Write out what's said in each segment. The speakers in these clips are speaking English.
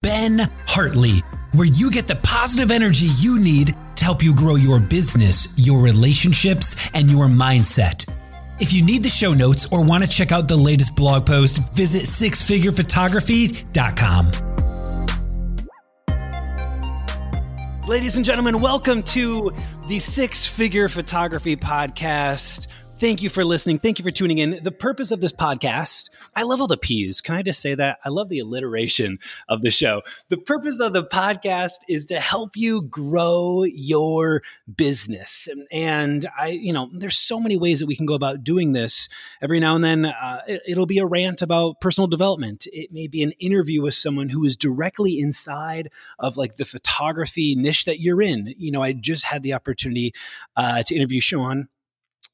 Ben Hartley, where you get the positive energy you need to help you grow your business, your relationships, and your mindset. If you need the show notes or want to check out the latest blog post, visit sixfigurephotography.com. Ladies and gentlemen, welcome to the Six Figure Photography Podcast. Thank you for listening. Thank you for tuning in. The purpose of this podcast, I love all the P's. Can I just say that? I love the alliteration of the show. The purpose of the podcast is to help you grow your business. And there's so many ways that we can go about doing this. Every now and then, it'll be a rant about personal development. It may be an interview with someone who is directly inside of like the photography niche that you're in. You know, I just had the opportunity to interview Sean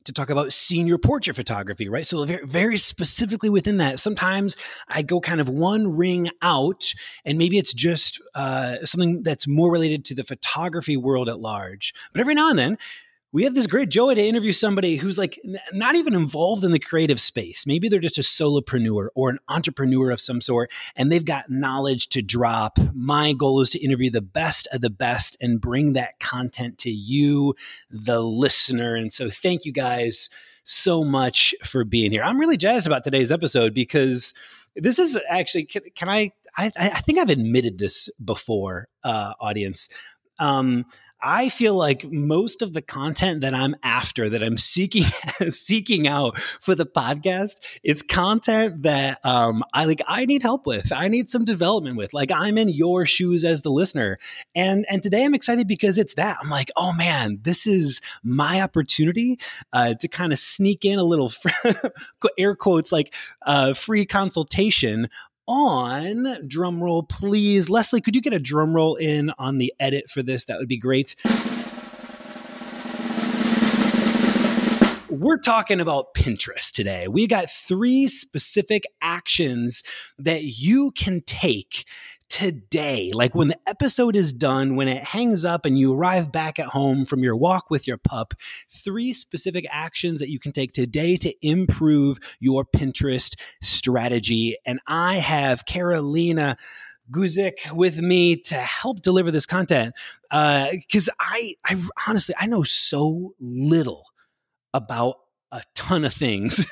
to talk about senior portrait photography, right? So very, very specifically within that, sometimes I go kind of one ring out, and maybe it's just something that's more related to the photography world at large. But every now and then, we have this great joy to interview somebody who's like not even involved in the creative space. Maybe they're just a solopreneur or an entrepreneur of some sort, and they've got knowledge to drop. My goal is to interview the best of the best and bring that content to you, the listener. And so thank you guys so much for being here. I'm really jazzed about today's episode because this is actually, I think I've admitted this before, audience. I feel like most of the content that I'm after, that I'm seeking out for the podcast, it's content that I need help with. I need some development with. Like, I'm in your shoes as the listener, and today I'm excited because it's that. I'm like, oh man, this is my opportunity to kind of sneak in a little air quotes like free consultation. On drum roll, please. Leslie, could you get a drum roll in on the edit for this? That would be great. We're talking about Pinterest today. We got 3 specific actions that you can take today, like when the episode is done, when it hangs up and you arrive back at home from your walk with your pup, 3 specific actions that you can take today to improve your Pinterest strategy. And I have Carolina Guzik with me to help deliver this content because I honestly, I know so little about a ton of things.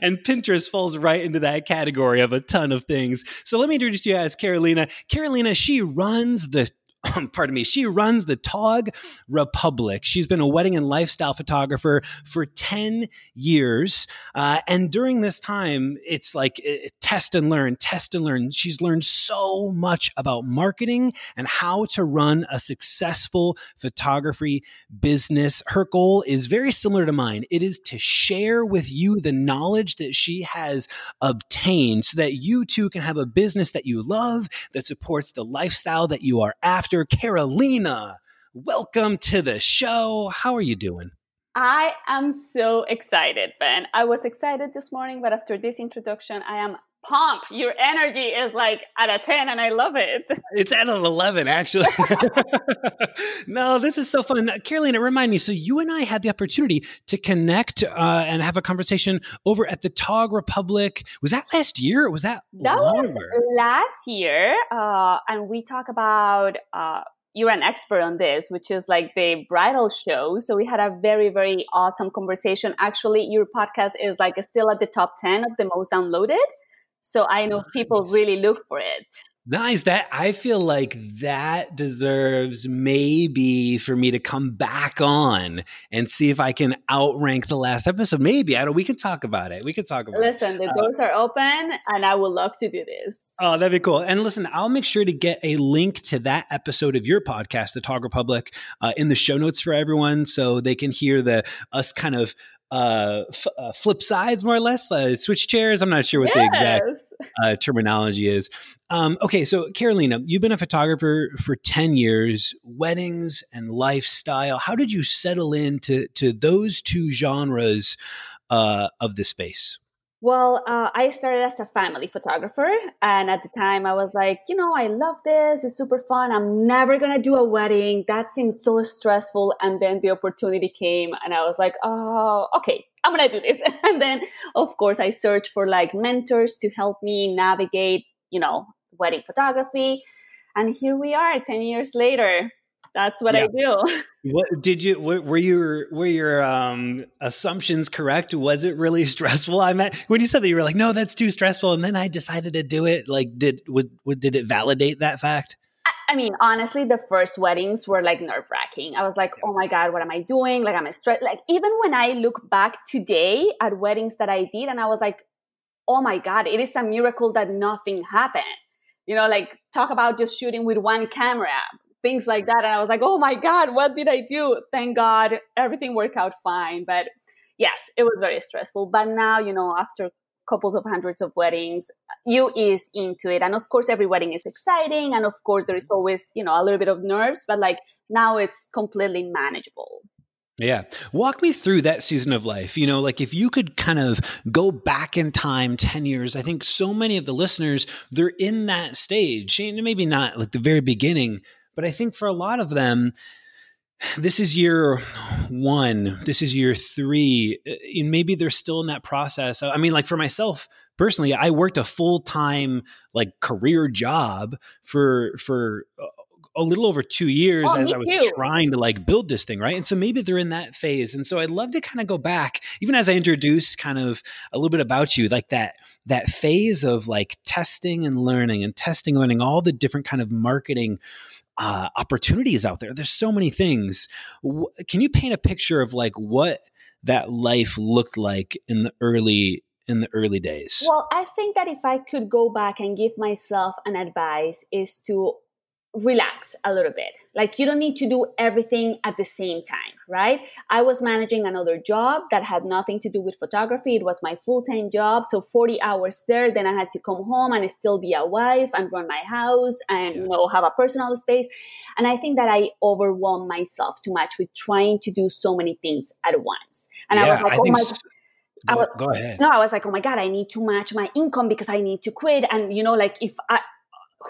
And Pinterest falls right into that category of a ton of things. So let me introduce you as Carolina. Carolina, she runs the She runs the Tog Republic. She's been a wedding and lifestyle photographer for 10 years. And during this time, it's like test and learn. She's learned so much about marketing and how to run a successful photography business. Her goal is very similar to mine. It is to share with you the knowledge that she has obtained so that you too can have a business that you love, that supports the lifestyle that you are after. Carolina, welcome to the show. How are you doing? I am so excited, Ben. I was excited this morning, but after this introduction, I am pumped. Your energy is like at a 10 and I love it. It's at an 11, actually. No, this is so fun. Carolina, remind me. So you and I had the opportunity to connect and have a conversation over at the Tog Republic. Was that last year? Or was that longer? That was last year. And we talk about you're an expert on this, which is like the bridal show. So we had a very, very awesome conversation. Actually, your podcast is like still at the top 10 of the most downloaded. So I know people really look for it. Nice. That I feel like that deserves maybe for me to come back on and see if I can outrank the last episode. Maybe. I don't. We can talk about it. Listen, the doors are open and I would love to do this. Oh, that'd be cool. And listen, I'll make sure to get a link to that episode of your podcast, The Tog Republic, in the show notes for everyone so they can hear us kind of flip sides, more or less, switch chairs. I'm not sure what the exact terminology is. Okay. So Carolina, you've been a photographer for 10 years, weddings and lifestyle. How did you settle into those two genres of the space? Well, I started as a family photographer. And at the time I was like, I love this. It's super fun. I'm never going to do a wedding. That seems so stressful. And then the opportunity came and I was like, oh, okay, I'm going to do this. And then, of course, I searched for like mentors to help me navigate, wedding photography. And here we are 10 years later. That's what I do. Were your assumptions correct? Was it really stressful? I meant when you said that you were like, no, that's too stressful, and then I decided to do it. Like, did it validate that fact? I mean, honestly, the first weddings were like nerve wracking. I was like, oh my God, what am I doing? Like, I'm stressed. Like, even when I look back today at weddings that I did, and I was like, oh my God, it is a miracle that nothing happened. Like talk about just shooting with one camera. Things like that. And I was like, oh my God, what did I do? Thank God everything worked out fine. But yes, it was very stressful. But now, after couples of hundreds of weddings, you ease into it. And of course, every wedding is exciting. And of course, there is always, a little bit of nerves, but like now it's completely manageable. Yeah. Walk me through that season of life. Like if you could kind of go back in time 10 years, I think so many of the listeners, they're in that stage, and maybe not like the very beginning, but I think for a lot of them, this is year one, this is year three, and maybe they're still in that process. I mean, like for myself personally, I worked a full-time like career job for a little over 2 years as I was trying to like build this thing, right? And so maybe they're in that phase. And so I'd love to kind of go back, even as I introduce kind of a little bit about you, like that phase of like testing and learning, all the different kind of marketing opportunities out there. There's so many things. Can you paint a picture of like what that life looked like in the early days? Well, I think that if I could go back and give myself an advice is to relax a little bit. Like you don't need to do everything at the same time, right? I was managing another job that had nothing to do with photography. It was my full-time job. So 40 hours there, then I had to come home and still be a wife and run my house and have a personal space. And I think that I overwhelmed myself too much with trying to do so many things at once. And I was like, go ahead. No, I was like, oh my God, I need to match my income because I need to quit. And like if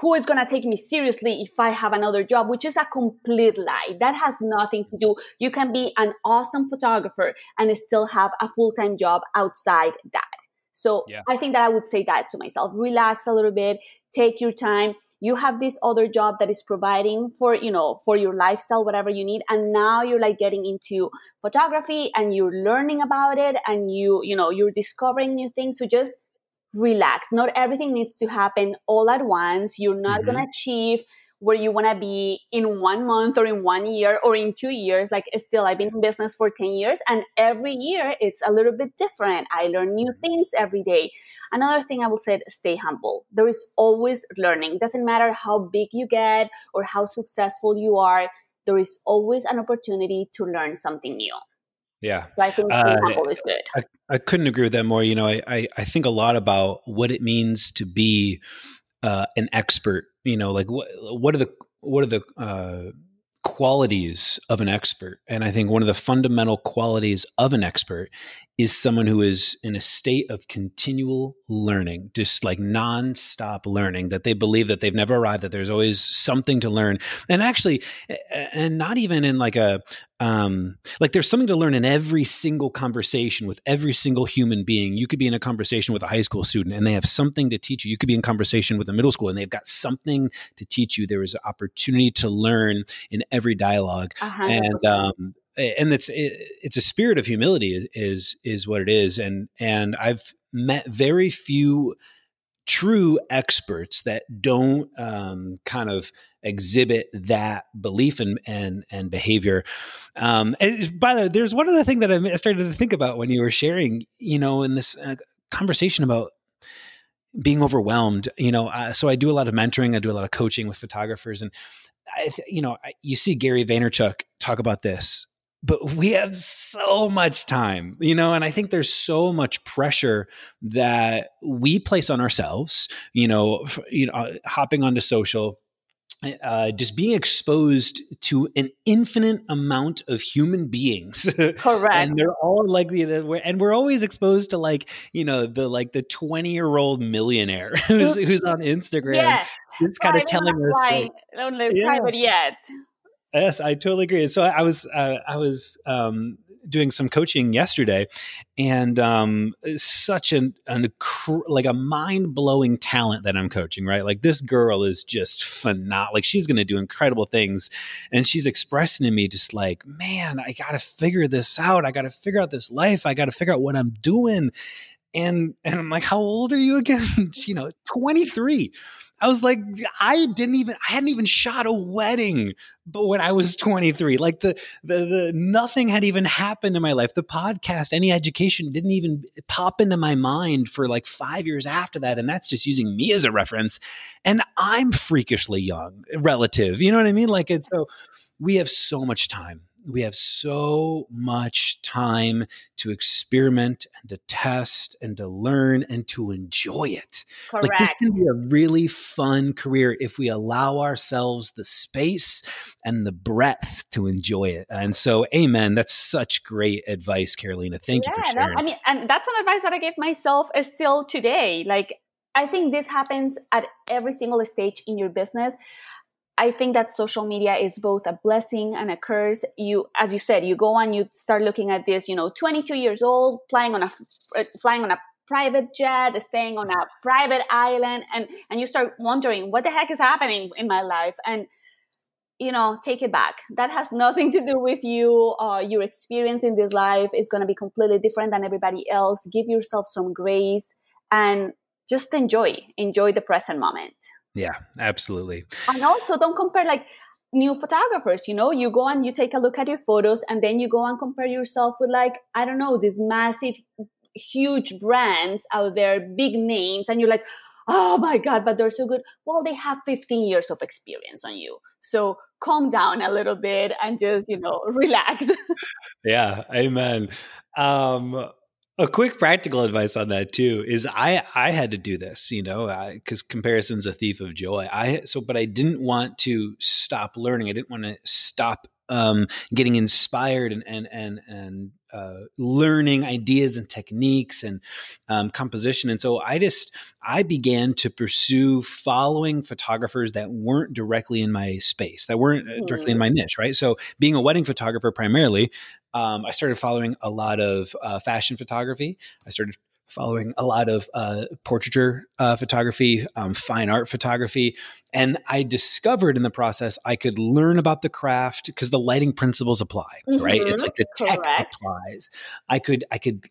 who is going to take me seriously if I have another job, which is a complete lie. That has nothing to do. You can be an awesome photographer and still have a full-time job outside that. So I think that I would say that to myself. Relax a little bit, take your time. You have this other job that is providing for, for your lifestyle, whatever you need. And now you're like getting into photography and you're learning about it and you're discovering new things. So just relax. Not everything needs to happen all at once. You're not going to achieve where you want to be in 1 month or in 1 year or in 2 years. Like still, I've been in business for 10 years and every year it's a little bit different. I learn new things every day. Another thing I will say, stay humble. There is always learning. It doesn't matter how big you get or how successful you are. There is always an opportunity to learn something new. Yeah. So I think humble is good. I couldn't agree with that more. I think a lot about what it means to be an expert, like what are the qualities of an expert? And I think one of the fundamental qualities of an expert is someone who is in a state of continual learning, just like nonstop learning, that they believe that they've never arrived, that there's always something to learn. And actually, and not even in like a, like there's something to learn in every single conversation with every single human being. You could be in a conversation with a high school student and they have something to teach you. You could be in conversation with a middle school and they've got something to teach you. There is an opportunity to learn in every dialogue. Uh-huh. And it's a spirit of humility is what it is. And I've met very few true experts that don't kind of exhibit that belief and behavior. And by the way, there's one other thing that I started to think about when you were sharing, you know, in this conversation about being overwhelmed, you know, so I do a lot of mentoring. I do a lot of coaching with photographers, and you see Gary Vaynerchuk talk about this. But we have so much time, you know, and I think there's so much pressure that we place on ourselves, hopping onto social, just being exposed to an infinite amount of human beings. Correct. And they're all like, and we're always exposed to like, the 20-year-old millionaire who's on Instagram. Yeah. It's kind of telling us. I don't live private yet. Yes, I totally agree. So I was doing some coaching yesterday, and such a mind-blowing talent that I'm coaching, right? Like this girl is just phenomenal. Like she's going to do incredible things, and she's expressing to me just like, man, I got to figure this out. I got to figure out this life. I got to figure out what I'm doing. And I'm like, how old are you again? 23. I was like, I hadn't even shot a wedding, but when I was 23, like the nothing had even happened in my life. The podcast, any education didn't even pop into my mind for like 5 years after that. And that's just using me as a reference. And I'm freakishly young relative, you know what I mean? Like it's so we have so much time. We have so much time to experiment and to test and to learn and to enjoy it. Correct. Like this can be a really fun career if we allow ourselves the space and the breadth to enjoy it. And so, amen. That's such great advice, Carolina. Thank you for sharing. And that's an advice that I gave myself still today. Like, I think this happens at every single stage in your business. I think that social media is both a blessing and a curse. As you said, you go and you start looking at this, 22 years old, flying on a private jet, staying on a private island. And you start wondering, what the heck is happening in my life? And, take it back. That has nothing to do with you. Your experience in this life is going to be completely different than everybody else. Give yourself some grace and just enjoy the present moment. Yeah, absolutely. And also don't compare like new photographers, you go and you take a look at your photos and then you go and compare yourself with like, I don't know, these massive, huge brands out there, big names. And you're like, oh my God, but they're so good. Well, they have 15 years of experience on you. So calm down a little bit and just, relax. Yeah, amen. A quick practical advice on that too is I had to do this, because comparison's a thief of joy. But I didn't want to stop learning. I didn't want to stop getting inspired and learning ideas and techniques and composition. And so I began to pursue following photographers that weren't directly in my space, that weren't directly in my niche, right? So being a wedding photographer primarily, I started following a lot of fashion photography. I started following a lot of portraiture photography, fine art photography. And I discovered in the process, I could learn about the craft because the lighting principles apply, right? It's like the tech applies.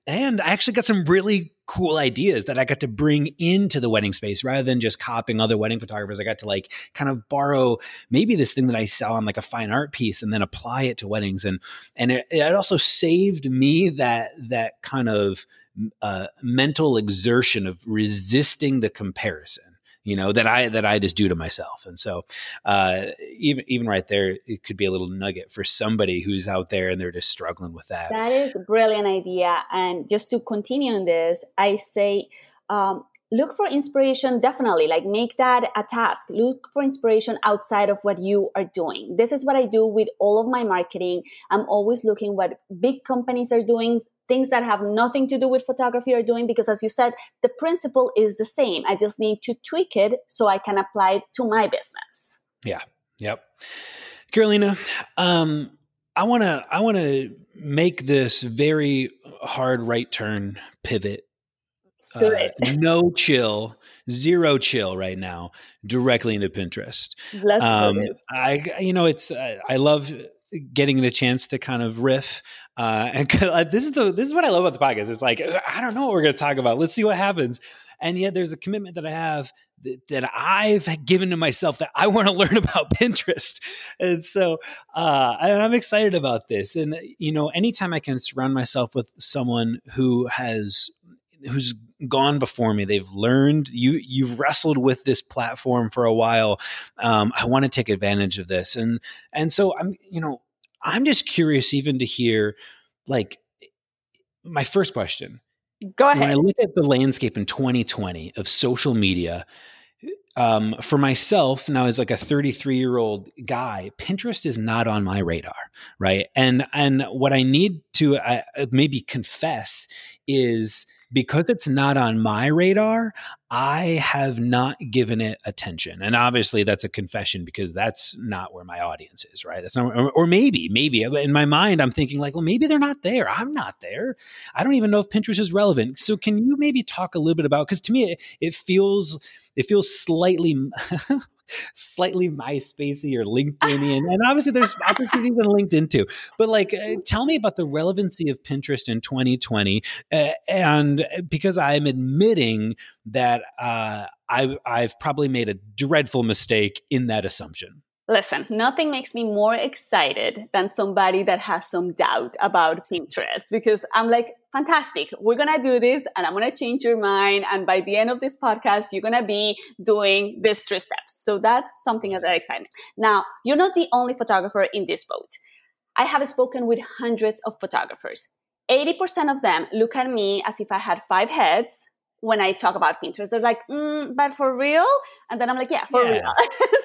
And I actually got some really cool ideas that I got to bring into the wedding space rather than just copying other wedding photographers. I got to like kind of borrow maybe this thing that I saw on like a fine art piece and then apply it to weddings. And it also saved me that kind of mental exertion of resisting the comparison, that I just do to myself. And so even right there, it could be a little nugget for somebody who's out there and they're just struggling with that. That is a brilliant idea. And just to continue on this, I say, look for inspiration, definitely, like make that a task. Look for inspiration outside of what you are doing. This is what I do with all of my marketing. I'm always looking what big companies are doing things that have nothing to do with photography are doing, because as you said, the principle is the same. I just need to tweak it so I can apply it to my business. Yeah. Yep. Carolina, I want to make this very hard right turn pivot. No chill, zero chill right now, directly into Pinterest. Let's do this. I love getting the chance to kind of riff. And this is what I love about the podcast. It's like, I don't know what we're going to talk about. Let's see what happens. And yet there's a commitment that I have that I've given to myself that I want to learn about Pinterest. And so, and I'm excited about this. And, anytime I can surround myself with someone who's gone before me, they've learned, you've wrestled with this platform for a while. I want to take advantage of this. And so I'm just curious even to hear, like, my first question. Go ahead. When I look at the landscape in 2020 of social media, for myself now as like a 33-year-old guy, Pinterest is not on my radar, right? And what I need to maybe confess is, because it's not on my radar, I have not given it attention. And obviously that's a confession, because that's not where my audience is, right? That's not, or maybe in my mind, I'm thinking like, well, maybe they're not there. I'm not there. I don't even know if Pinterest is relevant. So can you maybe talk a little bit about, because to me, it feels slightly MySpace-y or LinkedIn-y. And obviously there's opportunities on LinkedIn too. But like, tell me about the relevancy of Pinterest in 2020. And because I'm admitting that I've probably made a dreadful mistake in that assumption. Listen, nothing makes me more excited than somebody that has some doubt about Pinterest, because I'm like, fantastic, we're going to do this and I'm going to change your mind. And by the end of this podcast, you're going to be doing these 3 steps. So that's something that exciting. Now, you're not the only photographer in this boat. I have spoken with hundreds of photographers. 80% of them look at me as if I had 5 heads. When I talk about Pinterest, they're like, but for real? And then I'm like, yeah, for real.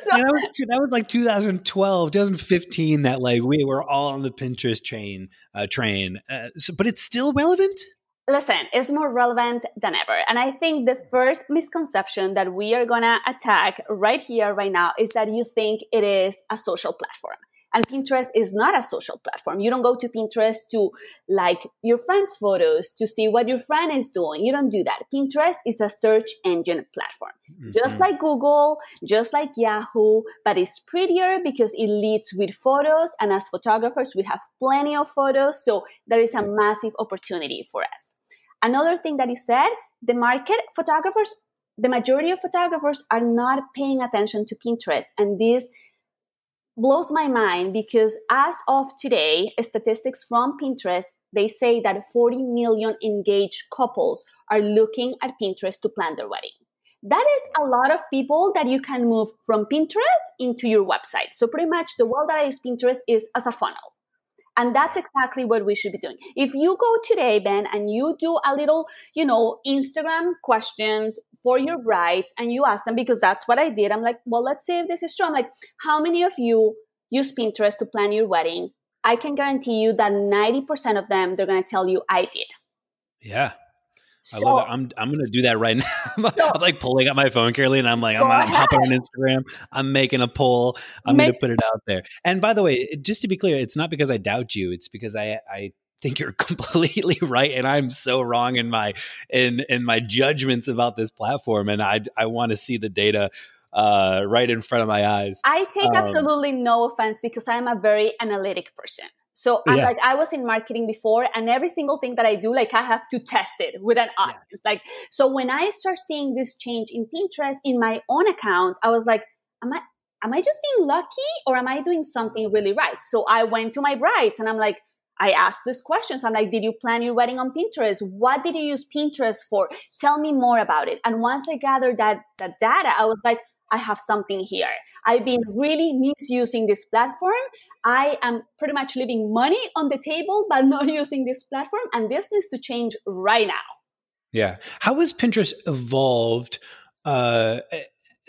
So, that was like 2012, 2015, that like we were all on the Pinterest train. But it's still relevant? Listen, it's more relevant than ever. And I think the first misconception that we are going to attack right here, right now, is that you think it is a social platform. And Pinterest is not a social platform. You don't go to Pinterest to like your friend's photos, to see what your friend is doing. You don't do that. Pinterest is a search engine platform, just like Google, just like Yahoo, but it's prettier because it leads with photos. And as photographers, we have plenty of photos. So there is a massive opportunity for us. Another thing that you said, the market, photographers, the majority of photographers are not paying attention to Pinterest. And this blows my mind, because as of today, statistics from Pinterest, they say that 40 million engaged couples are looking at Pinterest to plan their wedding. That is a lot of people that you can move from Pinterest into your website. So pretty much the world that I use Pinterest is as a funnel. And that's exactly what we should be doing. If you go today, Ben, and you do a little, Instagram questions for your brides, and you ask them, because that's what I did. I'm like, well, let's see if this is true. I'm like, how many of you use Pinterest to plan your wedding? I can guarantee you that 90% of them, they're going to tell you I did. Yeah. I love it. I'm going to do that right now. I'm like pulling out my phone, Carolina, and I'm like, I'm hopping on Instagram. I'm making a poll. I'm going to put it out there. And by the way, just to be clear, it's not because I doubt you. It's because I think you're completely right. And I'm so wrong in my judgments about this platform. And I want to see the data right in front of my eyes. I take absolutely no offense, because I'm a very analytic person. So I'm like, I was in marketing before, and every single thing that I do, like I have to test it with an audience. Like, so when I start seeing this change in Pinterest in my own account, I was like, am I just being lucky, or am I doing something really right? So I went to my brides and I'm like, I asked these questions. I'm like, did you plan your wedding on Pinterest? What did you use Pinterest for? Tell me more about it. And once I gathered that data, I was like, I have something here. I've been really misusing this platform. I am pretty much leaving money on the table by not using this platform. And this needs to change right now. Yeah. How has Pinterest evolved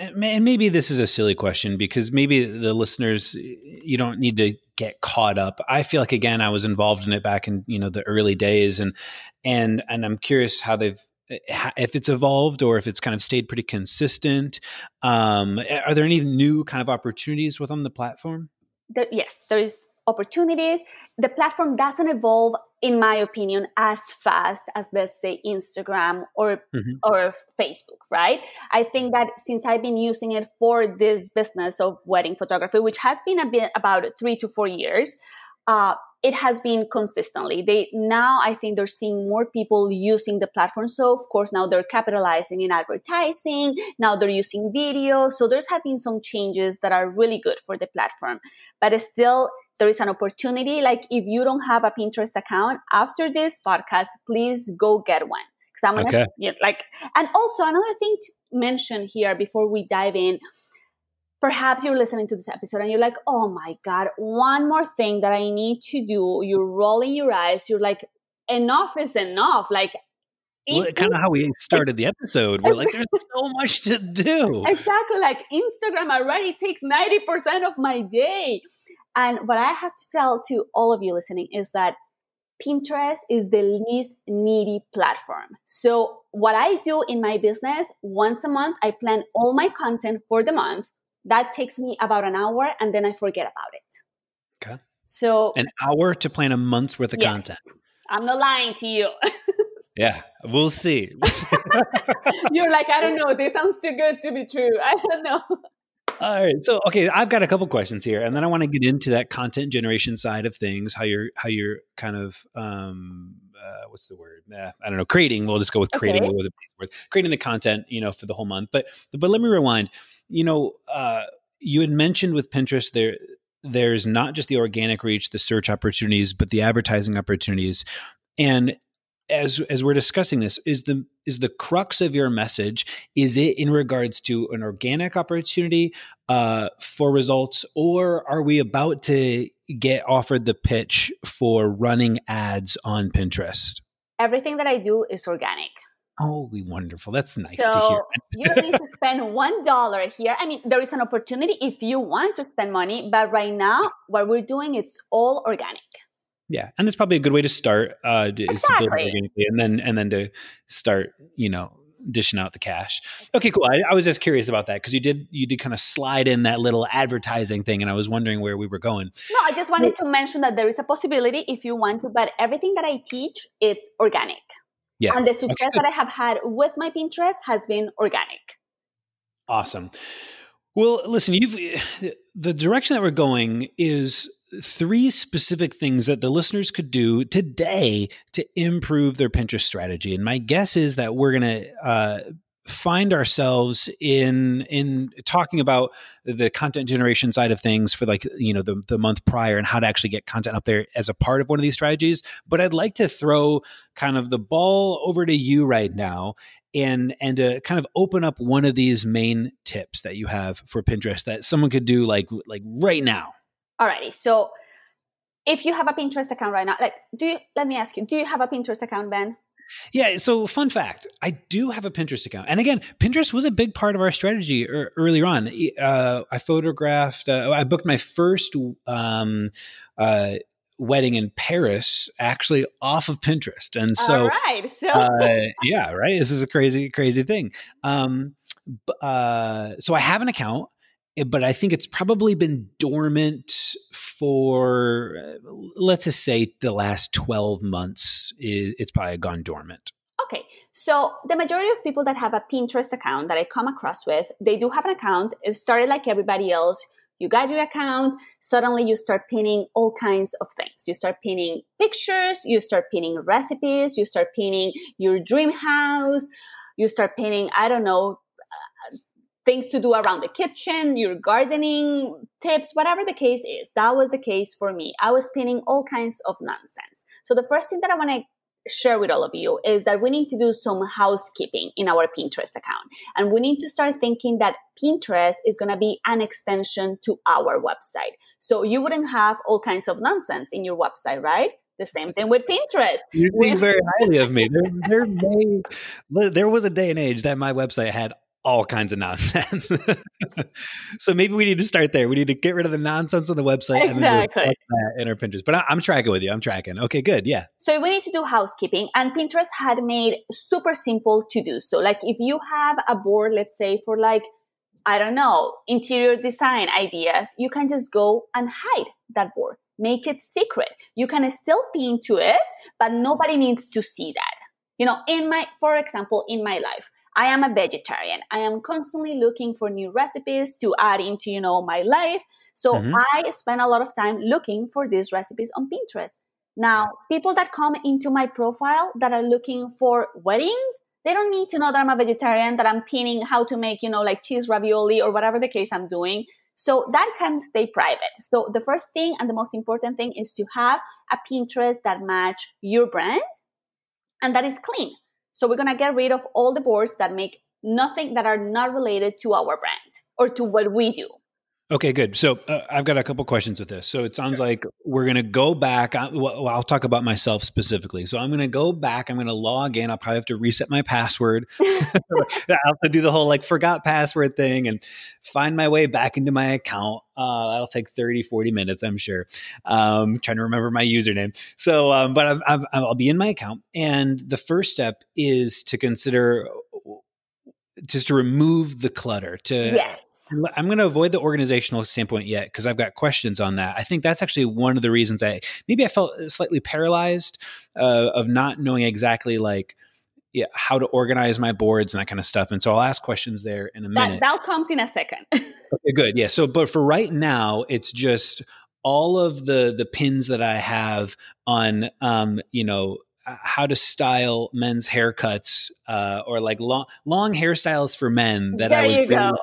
And maybe this is a silly question because maybe the listeners, you don't need to get caught up. I feel like, again, I was involved in it back in, you know, the early days, and I'm curious how they've, if it's evolved or if it's kind of stayed pretty consistent. Are there any new kind of opportunities within the platform? Yes, there is opportunities. The platform doesn't evolve, in my opinion, as fast as, let's say, Instagram or Facebook, right? I think that since I've been using it for this business of wedding photography, which has been about 3 to 4 years, it has been consistently. Now I think they're seeing more people using the platform. So of course, now they're capitalizing in advertising. Now they're using video. So there's have been some changes that are really good for the platform, but it's still, there is an opportunity. Like if you don't have a Pinterest account after this podcast, please go get one. Cause I'm going to and also another thing to mention here before we dive in, perhaps you're listening to this episode and you're like, oh my God, one more thing that I need to do. You're rolling your eyes. You're like, enough is enough. Like, well, kind of how we started the episode. We're like, there's so much to do. Exactly. Like Instagram already takes 90% of my day. And what I have to tell to all of you listening is that Pinterest is the least needy platform. So what I do in my business, once a month, I plan all my content for the month. That takes me about an hour, and then I forget about it. Okay. So an hour to plan a month's worth of content. I'm not lying to you. Yeah, we'll see. You're like, I don't know. This sounds too good to be true. I don't know. All right. So, okay, I've got a couple questions here, and then I want to get into that content generation side of things, how you're kind of, what's the word? I don't know. Creating. We'll just go with creating. Okay. Creating the content, you know, for the whole month. But let me rewind. You know, you had mentioned with Pinterest there's not just the organic reach, the search opportunities, but the advertising opportunities. And as we're discussing this, is the crux of your message, is it in regards to an organic opportunity for results, or are we about to get offered the pitch for running ads on Pinterest? Everything that I do is organic. Oh, wonderful. That's nice to hear. You need to spend $1 here. I mean, there is an opportunity if you want to spend money, but right now what we're doing, it's all organic. Yeah, and it's probably a good way to start, is to build organically, and then to start, you know, dishing out the cash. Okay, cool. I was just curious about that because you did kind of slide in that little advertising thing, and I was wondering where we were going. No, I just wanted to mention that there is a possibility if you want to, but everything that I teach, it's organic. Yeah, and the success that I have had with my Pinterest has been organic. Awesome. Well, listen, the direction that we're going is 3 specific things that the listeners could do today to improve their Pinterest strategy. And my guess is that we're going to find ourselves in talking about the content generation side of things for, like, you know, the month prior and how to actually get content up there as a part of one of these strategies. But I'd like to throw kind of the ball over to you right now and to kind of open up one of these main tips that you have for Pinterest that someone could do like right now. Alrighty. So if you have a Pinterest account right now, let me ask you, do you have a Pinterest account, Ben? Yeah. So fun fact, I do have a Pinterest account. And again, Pinterest was a big part of our strategy earlier on. I photographed, I booked my first wedding in Paris actually off of Pinterest. And so, yeah, right. This is a crazy, crazy thing. So I have an account, but I think it's probably been dormant for, let's just say, the last 12 months. It's probably gone dormant. Okay. So the majority of people that have a Pinterest account that I come across with, they do have an account. It started like everybody else. You got your account. Suddenly you start pinning all kinds of things. You start pinning pictures. You start pinning recipes. You start pinning your dream house. You start pinning, I don't know, things to do around the kitchen, your gardening tips, whatever the case is. That was the case for me. I was pinning all kinds of nonsense. So the first thing that I want to share with all of you is that we need to do some housekeeping in our Pinterest account. And we need to start thinking that Pinterest is going to be an extension to our website. So you wouldn't have all kinds of nonsense in your website, right? The same thing with Pinterest. You think very highly of me. There was a day and age that my website had all kinds of nonsense. So maybe we need to start there. We need to get rid of the nonsense on the website and then in our Pinterest. But I'm tracking with you. Okay, good. Yeah. So we need to do housekeeping, and Pinterest had made super simple to do. So like if you have a board, let's say for like, I don't know, interior design ideas, you can just go and hide that board, make it secret. You can still pin to it, but nobody needs to see that. You know, for example, in my life, I am a vegetarian. I am constantly looking for new recipes to add into, you know, my life. So I spend a lot of time looking for these recipes on Pinterest. Now, people that come into my profile that are looking for weddings, they don't need to know that I'm a vegetarian, that I'm pinning how to make, you know, like cheese ravioli or whatever the case I'm doing. So that can stay private. So the first thing and the most important thing is to have a Pinterest that match your brand and that is clean. So we're going to get rid of all the boards that make nothing that are not related to our brand or to what we do. Okay, good. So I've got a couple questions with this. So it sounds like we're going to go back. I'll talk about myself specifically. So I'm going to go back. I'm going to log in. I'll probably have to reset my password. I'll have to do the whole like forgot password thing and find my way back into my account. That'll take 30, 40 minutes, I'm sure. Trying to remember my username. So, but I'll be in my account. And the first step is to consider just to remove the clutter. Yes. I'm going to avoid the organizational standpoint yet because I've got questions on that. I think that's actually one of the reasons I felt slightly paralyzed of not knowing exactly how to organize my boards and that kind of stuff. And so I'll ask questions there in a minute. That comes in a second. Okay, good. Yeah. So, but for right now, it's just all of the pins that I have on, how to style men's haircuts or like long hairstyles for men that I was really about.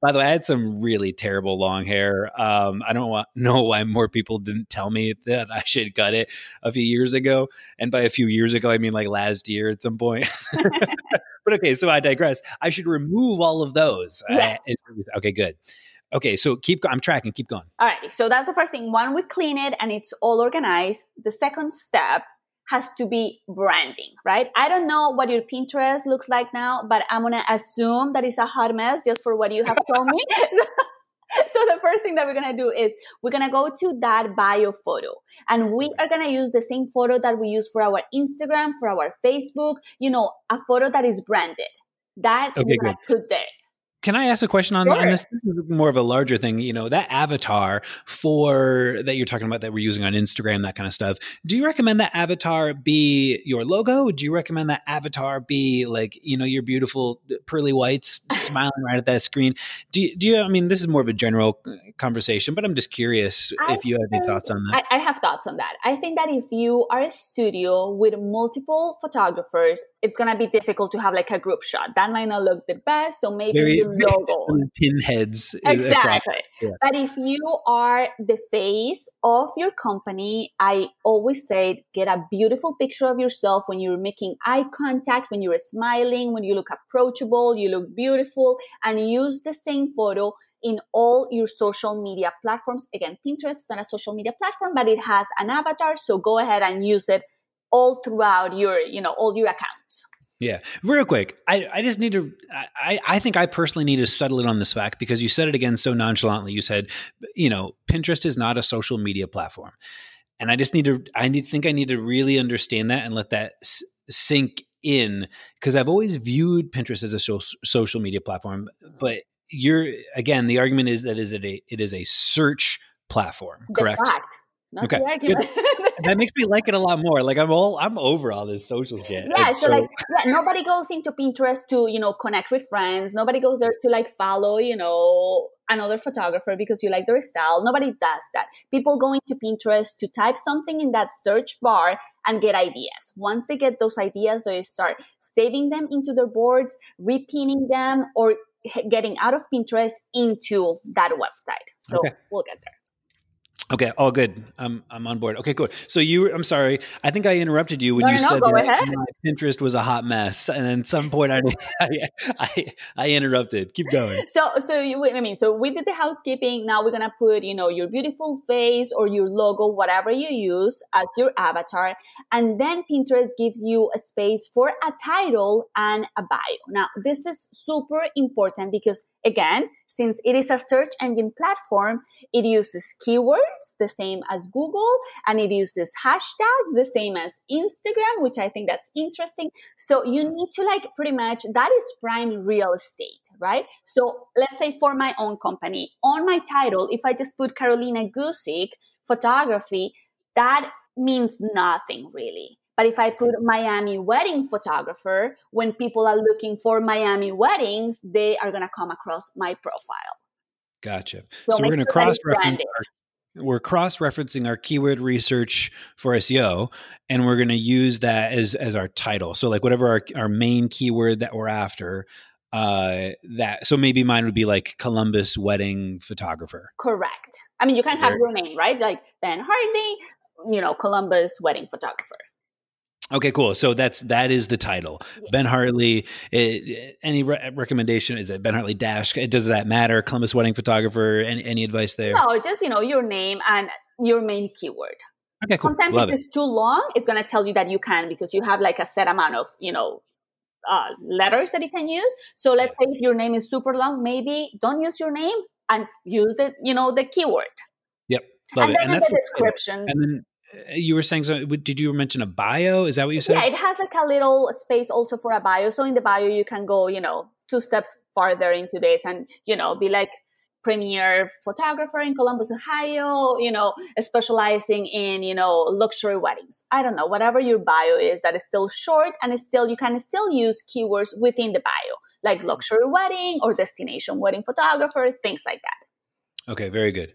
By the way, I had some really terrible long hair. I don't know why more people didn't tell me that I should cut it a few years ago. And by a few years ago, I mean like last year at some point. But okay, so I digress. I should remove all of those. Yeah. Okay, good. Okay, so I'm tracking. Keep going. All right, so that's the first thing. One, we clean it and it's all organized. The second step has to be branding, right? I don't know what your Pinterest looks like now, but I'm going to assume that it's a hot mess just for what you have told me. So the first thing that we're going to do is we're going to go to that bio photo, and we are going to use the same photo that we use for our Instagram, for our Facebook, you know, a photo that is branded. That okay, we're going to put there. Can I ask a question on this? This is more of a larger thing. You know, that avatar that you're talking about that we're using on Instagram, that kind of stuff. Do you recommend that avatar be your logo? Do you recommend that avatar be like, you know, your beautiful pearly whites smiling right at that screen? Do you, I mean, this is more of a general conversation, but I'm just curious if you have any thoughts on that. I have thoughts on that. I think that if you are a studio with multiple photographers, it's going to be difficult to have like a group shot. That might not look the best. So maybe you logo. Pinheads. Exactly. Yeah. But if you are the face of your company, I always say get a beautiful picture of yourself when you're making eye contact, when you're smiling, when you look approachable, you look beautiful, and use the same photo in all your social media platforms. Again, Pinterest is not a social media platform, but it has an avatar. So go ahead and use it all throughout your, you know, all your accounts. Yeah. Real quick. I just need to, I think I personally need to settle it on this fact because you said it again so nonchalantly. You said, you know, Pinterest is not a social media platform. And I just need to, I need to really understand that and let that sink in because I've always viewed Pinterest as a social media platform. But the argument is that it is a search platform, correct? Not okay. That makes me like it a lot more. Like I'm over all this social shit. Yeah. It's nobody goes into Pinterest to, you know, connect with friends. Nobody goes there to like follow, you know, another photographer because you like their style. Nobody does that. People go into Pinterest to type something in that search bar and get ideas. Once they get those ideas, they start saving them into their boards, repinning them, or getting out of Pinterest into that website. So we'll get there. Okay, all good. I'm on board. Okay, cool. So I'm sorry. I think I interrupted you when you said that Pinterest was a hot mess, and then at some point I interrupted. Keep going. So we did the housekeeping. Now we're gonna put your beautiful face or your logo, whatever you use, as your avatar, and then Pinterest gives you a space for a title and a bio. Now this is super important because again, since it is a search engine platform, it uses keywords the same as Google, and it uses hashtags the same as Instagram, which I think that's interesting. So you need to pretty much, that is prime real estate, right? So let's say for my own company, on my title, if I just put Carolina Guzik photography, that means nothing really. But if I put Miami wedding photographer, when people are looking for Miami weddings, they are going to come across my profile. Gotcha. So we're going to cross-referencing our keyword research for SEO, and we're going to use that as our title. So whatever our main keyword that we're after, so maybe mine would be Columbus wedding photographer. Correct. I mean, you can have your name, right? Ben Hartley, Columbus wedding photographer. Okay, cool. So that is the title. Yeah. Ben Hartley, any recommendation? Is it Ben Hartley - does that matter? Columbus wedding photographer, any advice there? No, just, your name and your main keyword. Okay, cool. Sometimes if it's too long, it's going to tell you that you can, because you have a set amount of, letters that you can use. So let's say if your name is super long, maybe don't use your name and use the keyword. Yep. And that's the description. And then, you were saying something. Did you mention a bio? Is that what you said? Yeah, it has a little space also for a bio. So in the bio, you can go, two steps farther into this and, be premier photographer in Columbus, Ohio, specializing in, luxury weddings. I don't know, whatever your bio is that is still short, and it's still, you can still use keywords within the bio, like luxury wedding or destination wedding photographer, things like that. Okay, very good.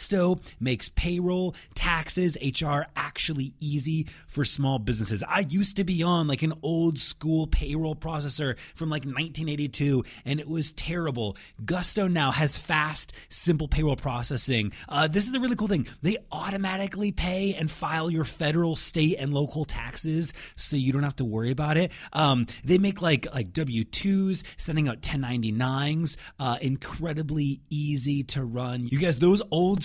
Gusto makes payroll, taxes, HR actually easy for small businesses. I used to be on an old school payroll processor from 1982, and it was terrible. Gusto now has fast, simple payroll processing. This is the really cool thing. They automatically pay and file your federal, state, and local taxes, so you don't have to worry about it. They make W-2s, sending out 1099s, incredibly easy to run. You guys, those old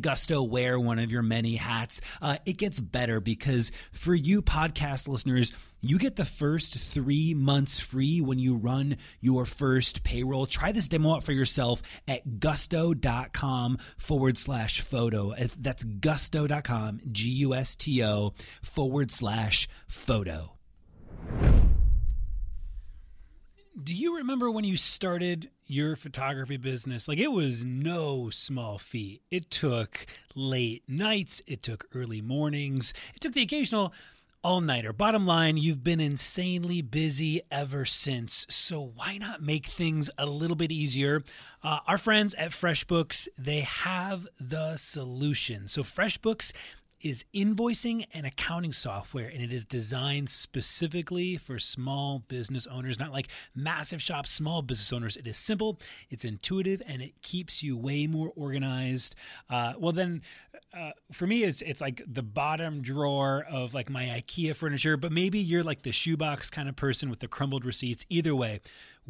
Gusto wear one of your many hats. It gets better because for you podcast listeners, you get the first 3 months free when you run your first payroll. Try this demo out for yourself at gusto.com/photo. That's gusto.com, Gusto /photo. Do you remember when you started your photography business? It was no small feat. It took late nights. It took early mornings. It took the occasional all-nighter. Bottom line, you've been insanely busy ever since. So why not make things a little bit easier? Our friends at FreshBooks, they have the solution. So FreshBooks is invoicing and accounting software, and it is designed specifically for small business owners, not massive shops, small business owners. It is simple, it's intuitive, and it keeps you way more organized. For me, it's the bottom drawer of my IKEA furniture, but maybe you're the shoebox kind of person with the crumbled receipts. Either way,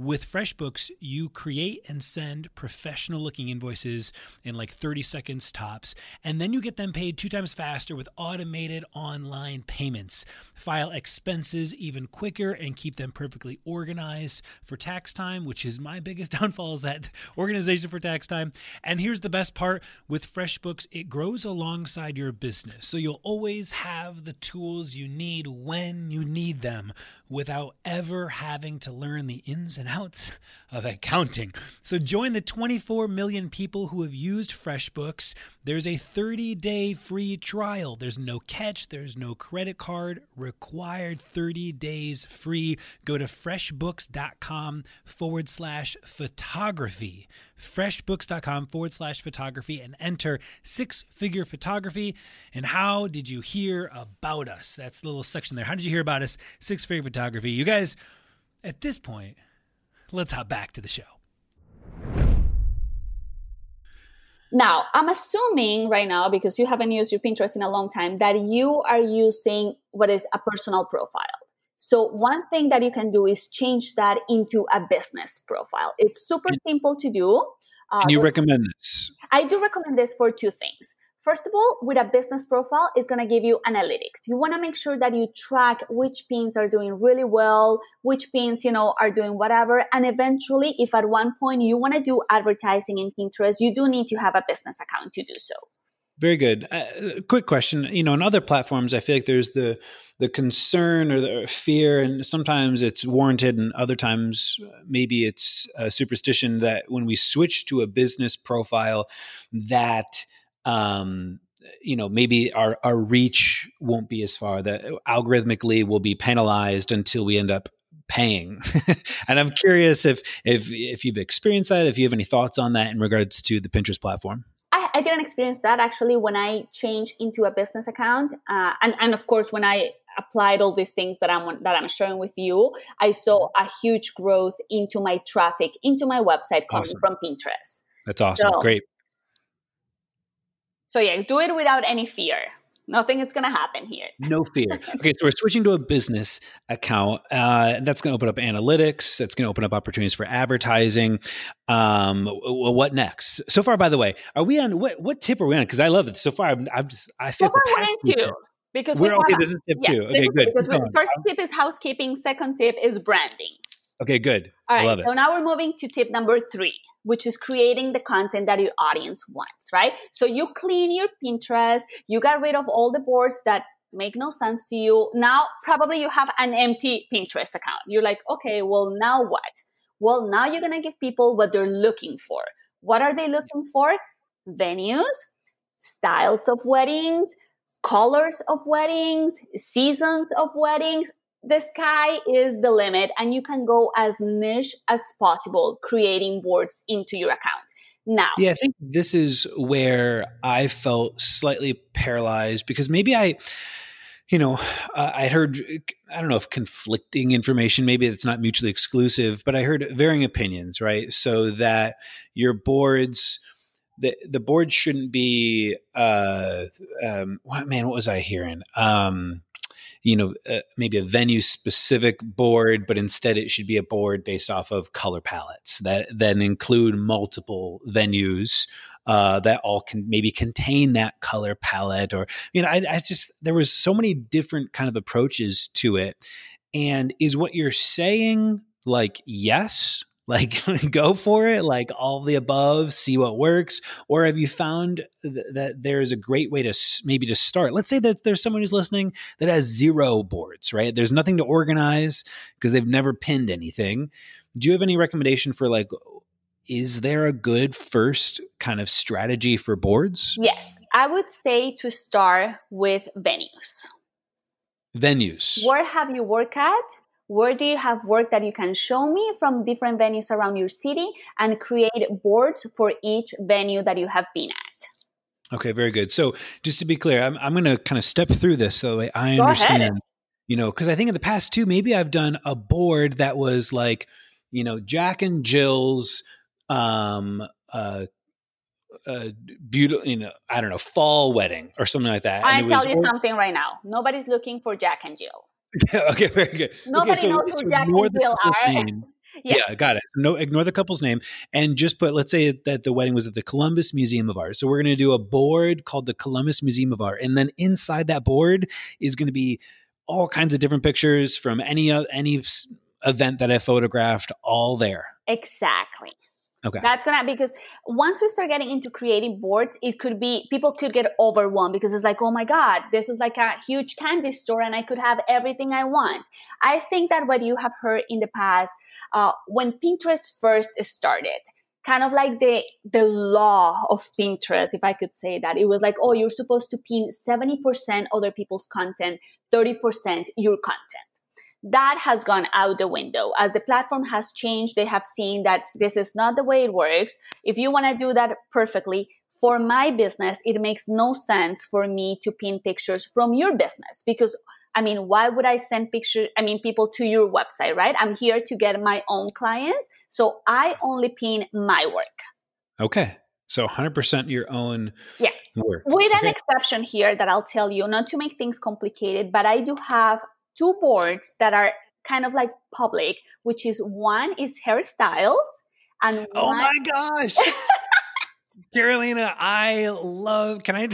With FreshBooks, you create and send professional-looking invoices in like 30 seconds tops, and then you get them paid 2 times faster with automated online payments. File expenses even quicker and keep them perfectly organized for tax time, which is my biggest downfall, is that organization for tax time. And here's the best part. With FreshBooks, it grows alongside your business, so you'll always have the tools you need when you need them without ever having to learn the ins and outs of accounting. So join the 24 million people who have used FreshBooks. There's a 30-day free trial. There's no catch. There's no credit card required. 30 days free. Go to freshbooks.com/photography. freshbooks.com/photography and enter Six Figure Photography. And how did you hear about us? That's the little section there. How did you hear about us? Six Figure Photography. You guys, at this point, let's hop back to the show. Now, I'm assuming right now, because you haven't used your Pinterest in a long time, that you are using what is a personal profile. So one thing that you can do is change that into a business profile. It's super simple to do. And you recommend this? I do recommend this for 2 things. First of all, with a business profile, it's going to give you analytics. You want to make sure that you track which pins are doing really well, which pins, are doing whatever. And eventually, if at one point you want to do advertising in Pinterest, you do need to have a business account to do so. Very good. Quick question. On other platforms, I feel like there's the concern or the fear, and sometimes it's warranted and other times maybe it's a superstition that when we switch to a business profile that maybe our reach won't be as far, that algorithmically we'll be penalized until we end up paying. And I'm curious if you've experienced that, if you have any thoughts on that in regards to the Pinterest platform. I didn't experience that actually when I changed into a business account. And of course, when I applied all these things that I'm sharing with you, I saw a huge growth into my traffic, into my website coming from Pinterest. That's awesome. So, great. So yeah, do it without any fear. Nothing is going to happen here. No fear. Okay, so we're switching to a business account. That's going to open up analytics. That's going to open up opportunities for advertising. What next? So far, by the way, are we on what tip are we on? Because I love it. So far, I feel like we're because we're okay. This is tip 2. Okay, good. Because first tip is housekeeping. Second tip is branding. Okay, good. All right. I love it. So now we're moving to tip number 3, which is creating the content that your audience wants, right? So you clean your Pinterest, you got rid of all the boards that make no sense to you. Now, probably you have an empty Pinterest account. You're like, okay, well, now what? Well, now you're going to give people what they're looking for. What are they looking for? Venues, styles of weddings, colors of weddings, seasons of weddings. The sky is the limit, and you can go as niche as possible, creating boards into your account. Now, yeah, I think this is where I felt slightly paralyzed because maybe I heard, I don't know if conflicting information, maybe it's not mutually exclusive, but I heard varying opinions, right? So that your boards, the board shouldn't be, what was I hearing? Maybe a venue specific board, but instead it should be a board based off of color palettes that then include multiple venues that all can maybe contain that color palette. Or, there was so many different kind of approaches to it. And is what you're saying like, yes, like go for it, like all the above, see what works? Or have you found that there is a great way to maybe to start? Let's say that there's someone who's listening that has 0 boards, right? There's nothing to organize because they've never pinned anything. Do you have any recommendation for like, is there a good first kind of strategy for boards? Yes, I would say to start with venues. Venues. Where have you worked at? Where do you have work that you can show me from different venues around your city, and create boards for each venue that you have been at? Okay, very good. So just to be clear, I'm going to kind of step through this so that I understand, because I think in the past too, maybe I've done a board that was like, Jack and Jill's beautiful, fall wedding or something like that. I tell you something right now. Nobody's looking for Jack and Jill. Okay, very good. Nobody knows who Jack and Jill are. Yeah, got it. No, ignore the couple's name and just put, let's say that the wedding was at the Columbus Museum of Art. So we're going to do a board called the Columbus Museum of Art. And then inside that board is going to be all kinds of different pictures from any event that I photographed, all there. Exactly. Okay. That's going to, because once we start getting into creating boards, it could be, people could get overwhelmed because it's like, oh my God, this is like a huge candy store and I could have everything I want. I think that what you have heard in the past, when Pinterest first started, kind of like the law of Pinterest, if I could say that, it was like, oh, you're supposed to pin 70% other people's content, 30% your content. That has gone out the window. As the platform has changed, they have seen that this is not the way it works. If you want to do that perfectly, for my business, it makes no sense for me to pin pictures from your business because, I mean, why would I send pictures, I mean, people to your website, right? I'm here to get my own clients. So I only pin my work. Okay. So 100% your own work. With an exception here that I'll tell you, not to make things complicated, but I do have two boards that are kind of like public, which is one is hairstyles and oh my gosh, Carolina, I love. Can I?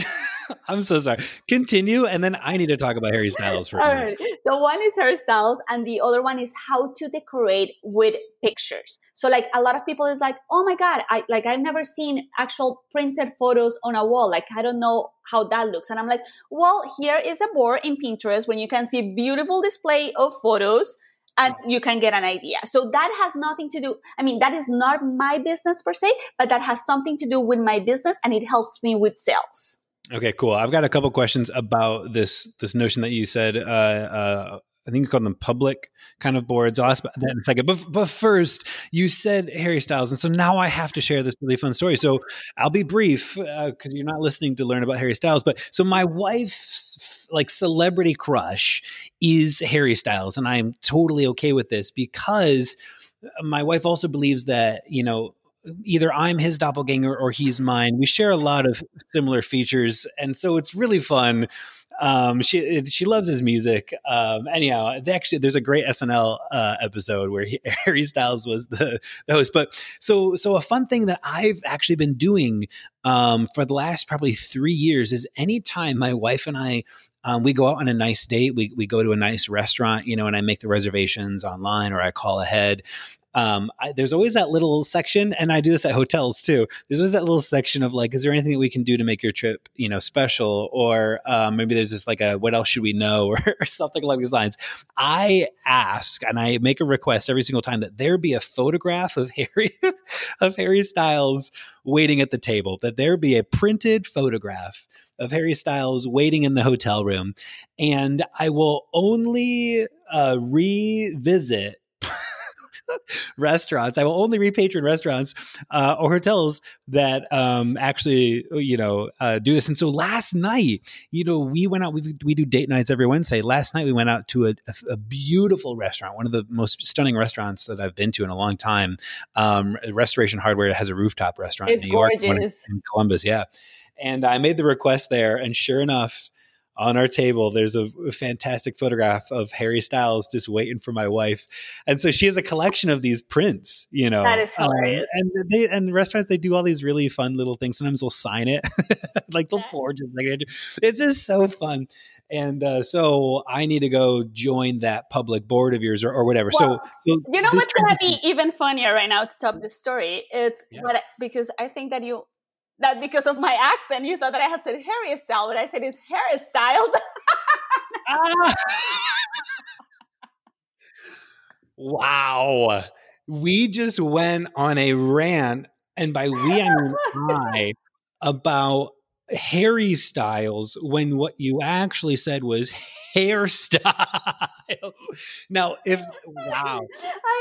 I'm so sorry. Continue, and then I need to talk about hairstyles for a minute. Right. So one is hairstyles, and the other one is how to decorate with pictures. So like a lot of people is like, oh my God, I've never seen actual printed photos on a wall. Like I don't know how that looks. And I'm like, well, here is a board in Pinterest where you can see a beautiful display of photos and you can get an idea. So that has nothing to do. I mean, that is not my business per se, but that has something to do with my business and it helps me with sales. Okay, cool. I've got a couple questions about this notion that you said, I think you called them public kind of boards. I'll ask about that in a second. But first, you said hairstyles. And so now I have to share this really fun story. So I'll be brief because you're not listening to learn about Harry Styles. But so my wife's like celebrity crush is Harry Styles. And I'm totally okay with this because my wife also believes that, you know, either I'm his doppelganger or he's mine. We share a lot of similar features. And so it's really fun. She loves his music. Anyhow, there's a great SNL episode where Harry Styles was the host. But so a fun thing that I've actually been doing for the last probably 3 years is anytime my wife and I we go out on a nice date, we go to a nice restaurant, you know, and I make the reservations online or I call ahead. There's always that little section, and I do this at hotels too. There's always that little section of like, is there anything that we can do to make your trip, you know, special? Or maybe there's just like what else should we know or something along these lines. I ask and I make a request every single time that there be a photograph of Harry Styles waiting at the table, that there be a printed photograph of Harry Styles waiting in the hotel room. And I will only revisit restaurants. I will only repatron restaurants or hotels that actually, you know, do this. And so last night, you know, we went out, we do date nights every Wednesday. Last night we went out to a beautiful restaurant, one of the most stunning restaurants that I've been to in a long time. Restoration Hardware has a rooftop restaurant in New York, in Columbus. Yeah. And I made the request there, and sure enough, on our table, there's a fantastic photograph of Harry Styles just waiting for my wife. And so she has a collection of these prints, you know. That is hilarious. And the restaurants, they do all these really fun little things. Sometimes they'll sign it. Like they'll forge it. Like, it's just so fun. And so I need to go join that public board of yours or whatever. Well, so you know what's going to be even funnier right now to top this story? It's because I think that because of my accent, you thought that I had said Harry Styles, but I said it's Harry Styles. Wow. We just went on a rant, and by we I mean I, about Harry Styles when what you actually said was hairstyles. Now, I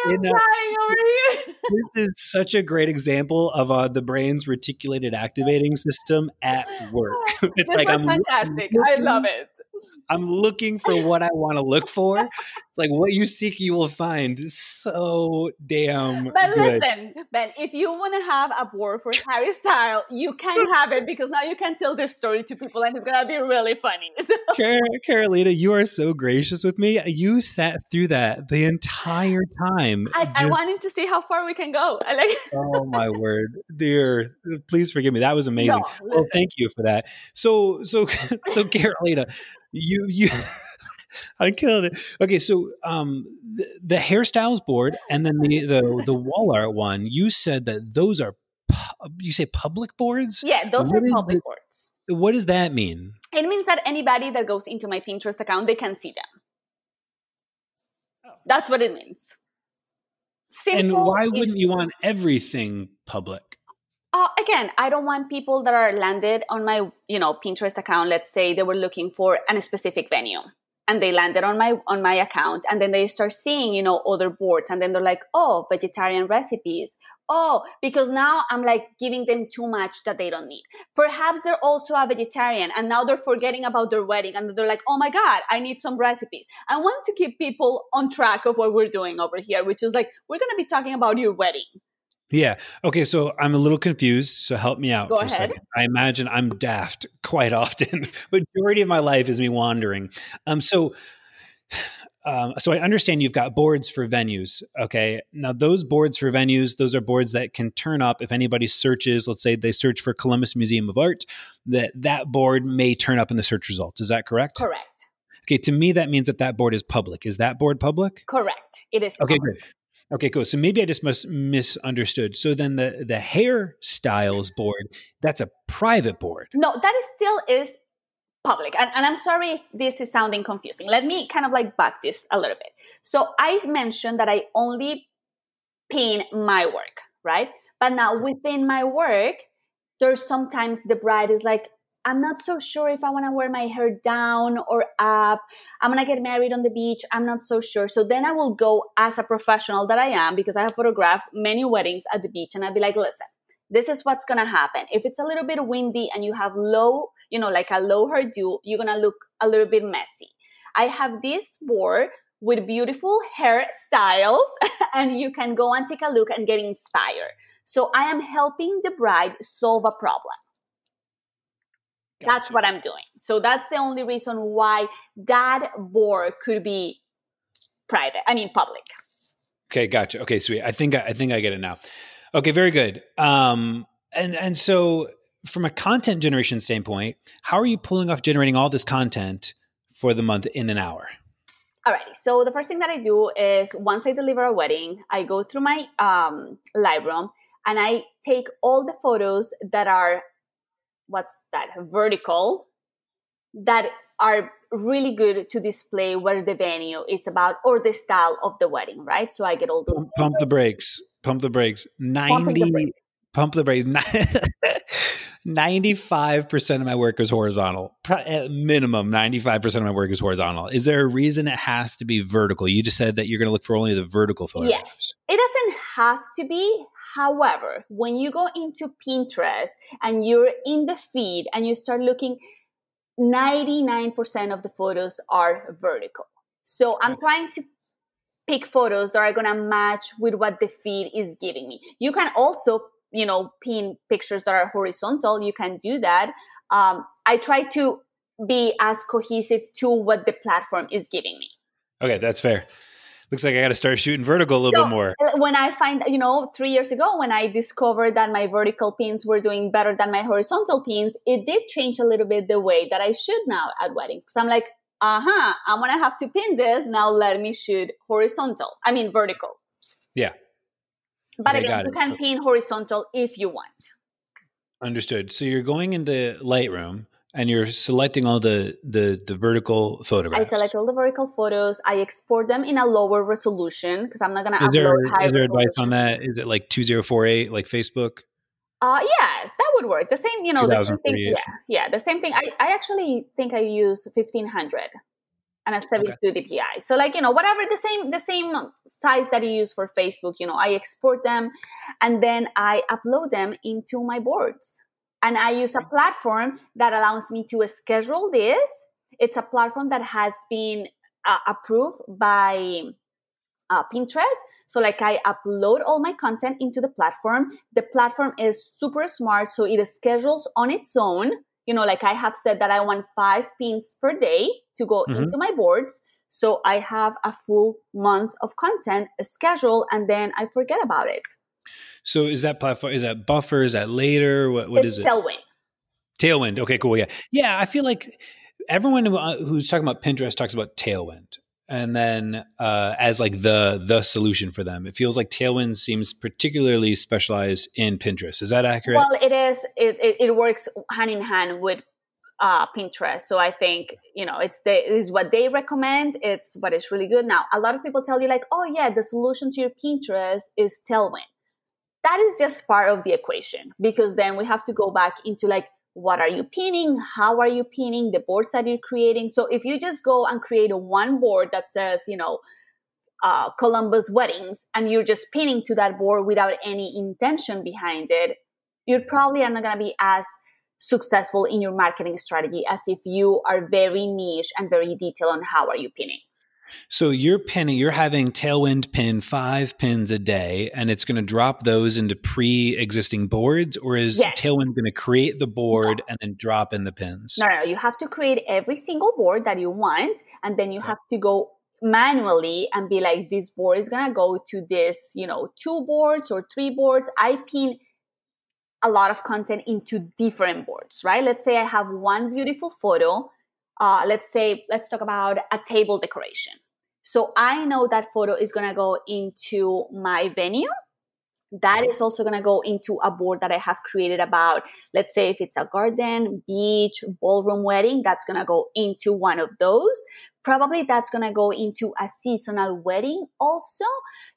am dying over here. This is such a great example of the brain's reticulated activating system at work. It's this like I'm fantastic. I love it. I'm looking for what I want to look for. It's like what you seek, you will find. So damn. But good. Listen, Ben, if you want to have a word for Harry Style, you can have it because now you can tell this story to people and it's going to be really funny. So. Carolina, you are so gracious with me. You sat through that the entire time. I wanted to see how far we can go. I like. Oh my word, dear. Please forgive me. That was amazing. No, well, thank you for that. So Carolina, you I killed it. Okay, so the hairstyles board and then the wall art one, you said that those are you say public boards? Yeah, those are public boards. What does that mean? It means that anybody that goes into my Pinterest account, they can see them. Oh. That's what it means. Simple. And why wouldn't you want everything public? Again, I don't want people that are landed on my, Pinterest account. Let's say they were looking for a specific venue and they landed on my account and then they start seeing, other boards and then they're like, oh, vegetarian recipes. Oh, because now I'm like giving them too much that they don't need. Perhaps they're also a vegetarian and now they're forgetting about their wedding and they're like, oh my God, I need some recipes. I want to keep people on track of what we're doing over here, which is like, we're going to be talking about your wedding. Yeah. Okay. So I'm a little confused. So help me out. Go ahead. A second. I imagine I'm daft quite often. Majority of my life is me wandering. So I understand you've got boards for venues. Okay. Now those boards for venues, those are boards that can turn up if anybody searches, let's say they search for Columbus Museum of Art, that board may turn up in the search results. Is that correct? Correct. Okay. To me, that means that board is public. Is that board public? Correct. It is. Okay, public. Good. Okay, cool. So maybe I just misunderstood. So then the hairstyles board, that's a private board. No, that is still public. And I'm sorry if this is sounding confusing. Let me kind of like back this a little bit. So I mentioned that I only pin my work, right? But now within my work, there's sometimes the bride is like, I'm not so sure if I want to wear my hair down or up. I'm going to get married on the beach. I'm not so sure. So then I will go as a professional that I am, because I have photographed many weddings at the beach, and I'll be like, listen, this is what's going to happen. If it's a little bit windy and you have low, like a low hairdo, you're going to look a little bit messy. I have this board with beautiful hairstyles and you can go and take a look and get inspired. So I am helping the bride solve a problem. Gotcha. That's what I'm doing. So that's the only reason why that board could be public. Okay, gotcha. Okay, sweet. I think I get it now. Okay, very good. And so from a content generation standpoint, how are you pulling off generating all this content for the month in an hour? Alrighty. So the first thing that I do is once I deliver a wedding, I go through my Lightroom and I take all the photos that are vertical, that are really good to display where the venue is about or the style of the wedding, right? So I get all those. Pump the brakes. 95% of my work is horizontal. At minimum, 95% of my work is horizontal. Is there a reason it has to be vertical? You just said that you're going to look for only the vertical photographs. Yes. It doesn't have to be. However, when you go into Pinterest and you're in the feed and you start looking, 99% of the photos are vertical. So I'm trying to pick photos that are going to match with what the feed is giving me. You can also pin pictures that are horizontal. You can do that. I try to be as cohesive to what the platform is giving me. Okay, that's fair. Looks like I got to start shooting vertical a little bit more. When I find, 3 years ago, when I discovered that my vertical pins were doing better than my horizontal pins, it did change a little bit the way that I shoot now at weddings. Because I'm like, I'm going to have to pin this. Now let me shoot vertical. Yeah. But again, you can pin horizontal if you want. Understood. So you're going into Lightroom and you're selecting all the vertical photographs. I select all the vertical photos. I export them in a lower resolution because I'm not going to upload high resolution. Is there advice on that? Is it like 2048, like Facebook? Yes, that would work. The same, the same thing. Yeah, the same thing. I actually think I use 1500. And a 72 DPI. So whatever the same size that you use for Facebook, I export them and then I upload them into my boards. And I use a platform that allows me to schedule this It's a platform that has been approved by Pinterest. So like I upload all my content into the platform. The platform is super smart. So it schedules on its own. You know, like I have said that I want 5 pins per day to go into my boards. So I have a full month of content scheduled, and then I forget about it. So is that platform, is that Buffer? Is that Later? What is it? Tailwind. Okay, cool. Yeah. Yeah. I feel like everyone who's talking about Pinterest talks about Tailwind, and then as like the solution for them. It feels like Tailwind seems particularly specialized in Pinterest. Is that accurate? Well, it is. It works hand in hand with Pinterest. So I think, you know, it is what they recommend. It's what is really good. Now, a lot of people tell you like, oh yeah, the solution to your Pinterest is Tailwind. That is just part of the equation, because then we have to go back into like, what are you pinning? How are you pinning? The boards that you're creating. So if you just go and create one board that says, you know, Columbus weddings, and you're just pinning to that board without any intention behind it, you probably are not going to be as successful in your marketing strategy as if you are very niche and very detailed on how are you pinning. So you're pinning, you're having Tailwind pin 5 pins a day, and it's going to drop those into pre-existing boards, or is Tailwind going to create the board and then drop in the pins? No, you have to create every single board that you want, and then you have to go manually and be like, this board is going to go to this, you know, 2 boards or 3 boards. I pin a lot of content into different boards, right? Let's say I have one beautiful photo. Let's talk about a table decoration. So I know that photo is going to go into my venue. That is also going to go into a board that I have created about, let's say if it's a garden, beach, ballroom wedding, that's going to go into one of those. Probably that's going to go into a seasonal wedding also.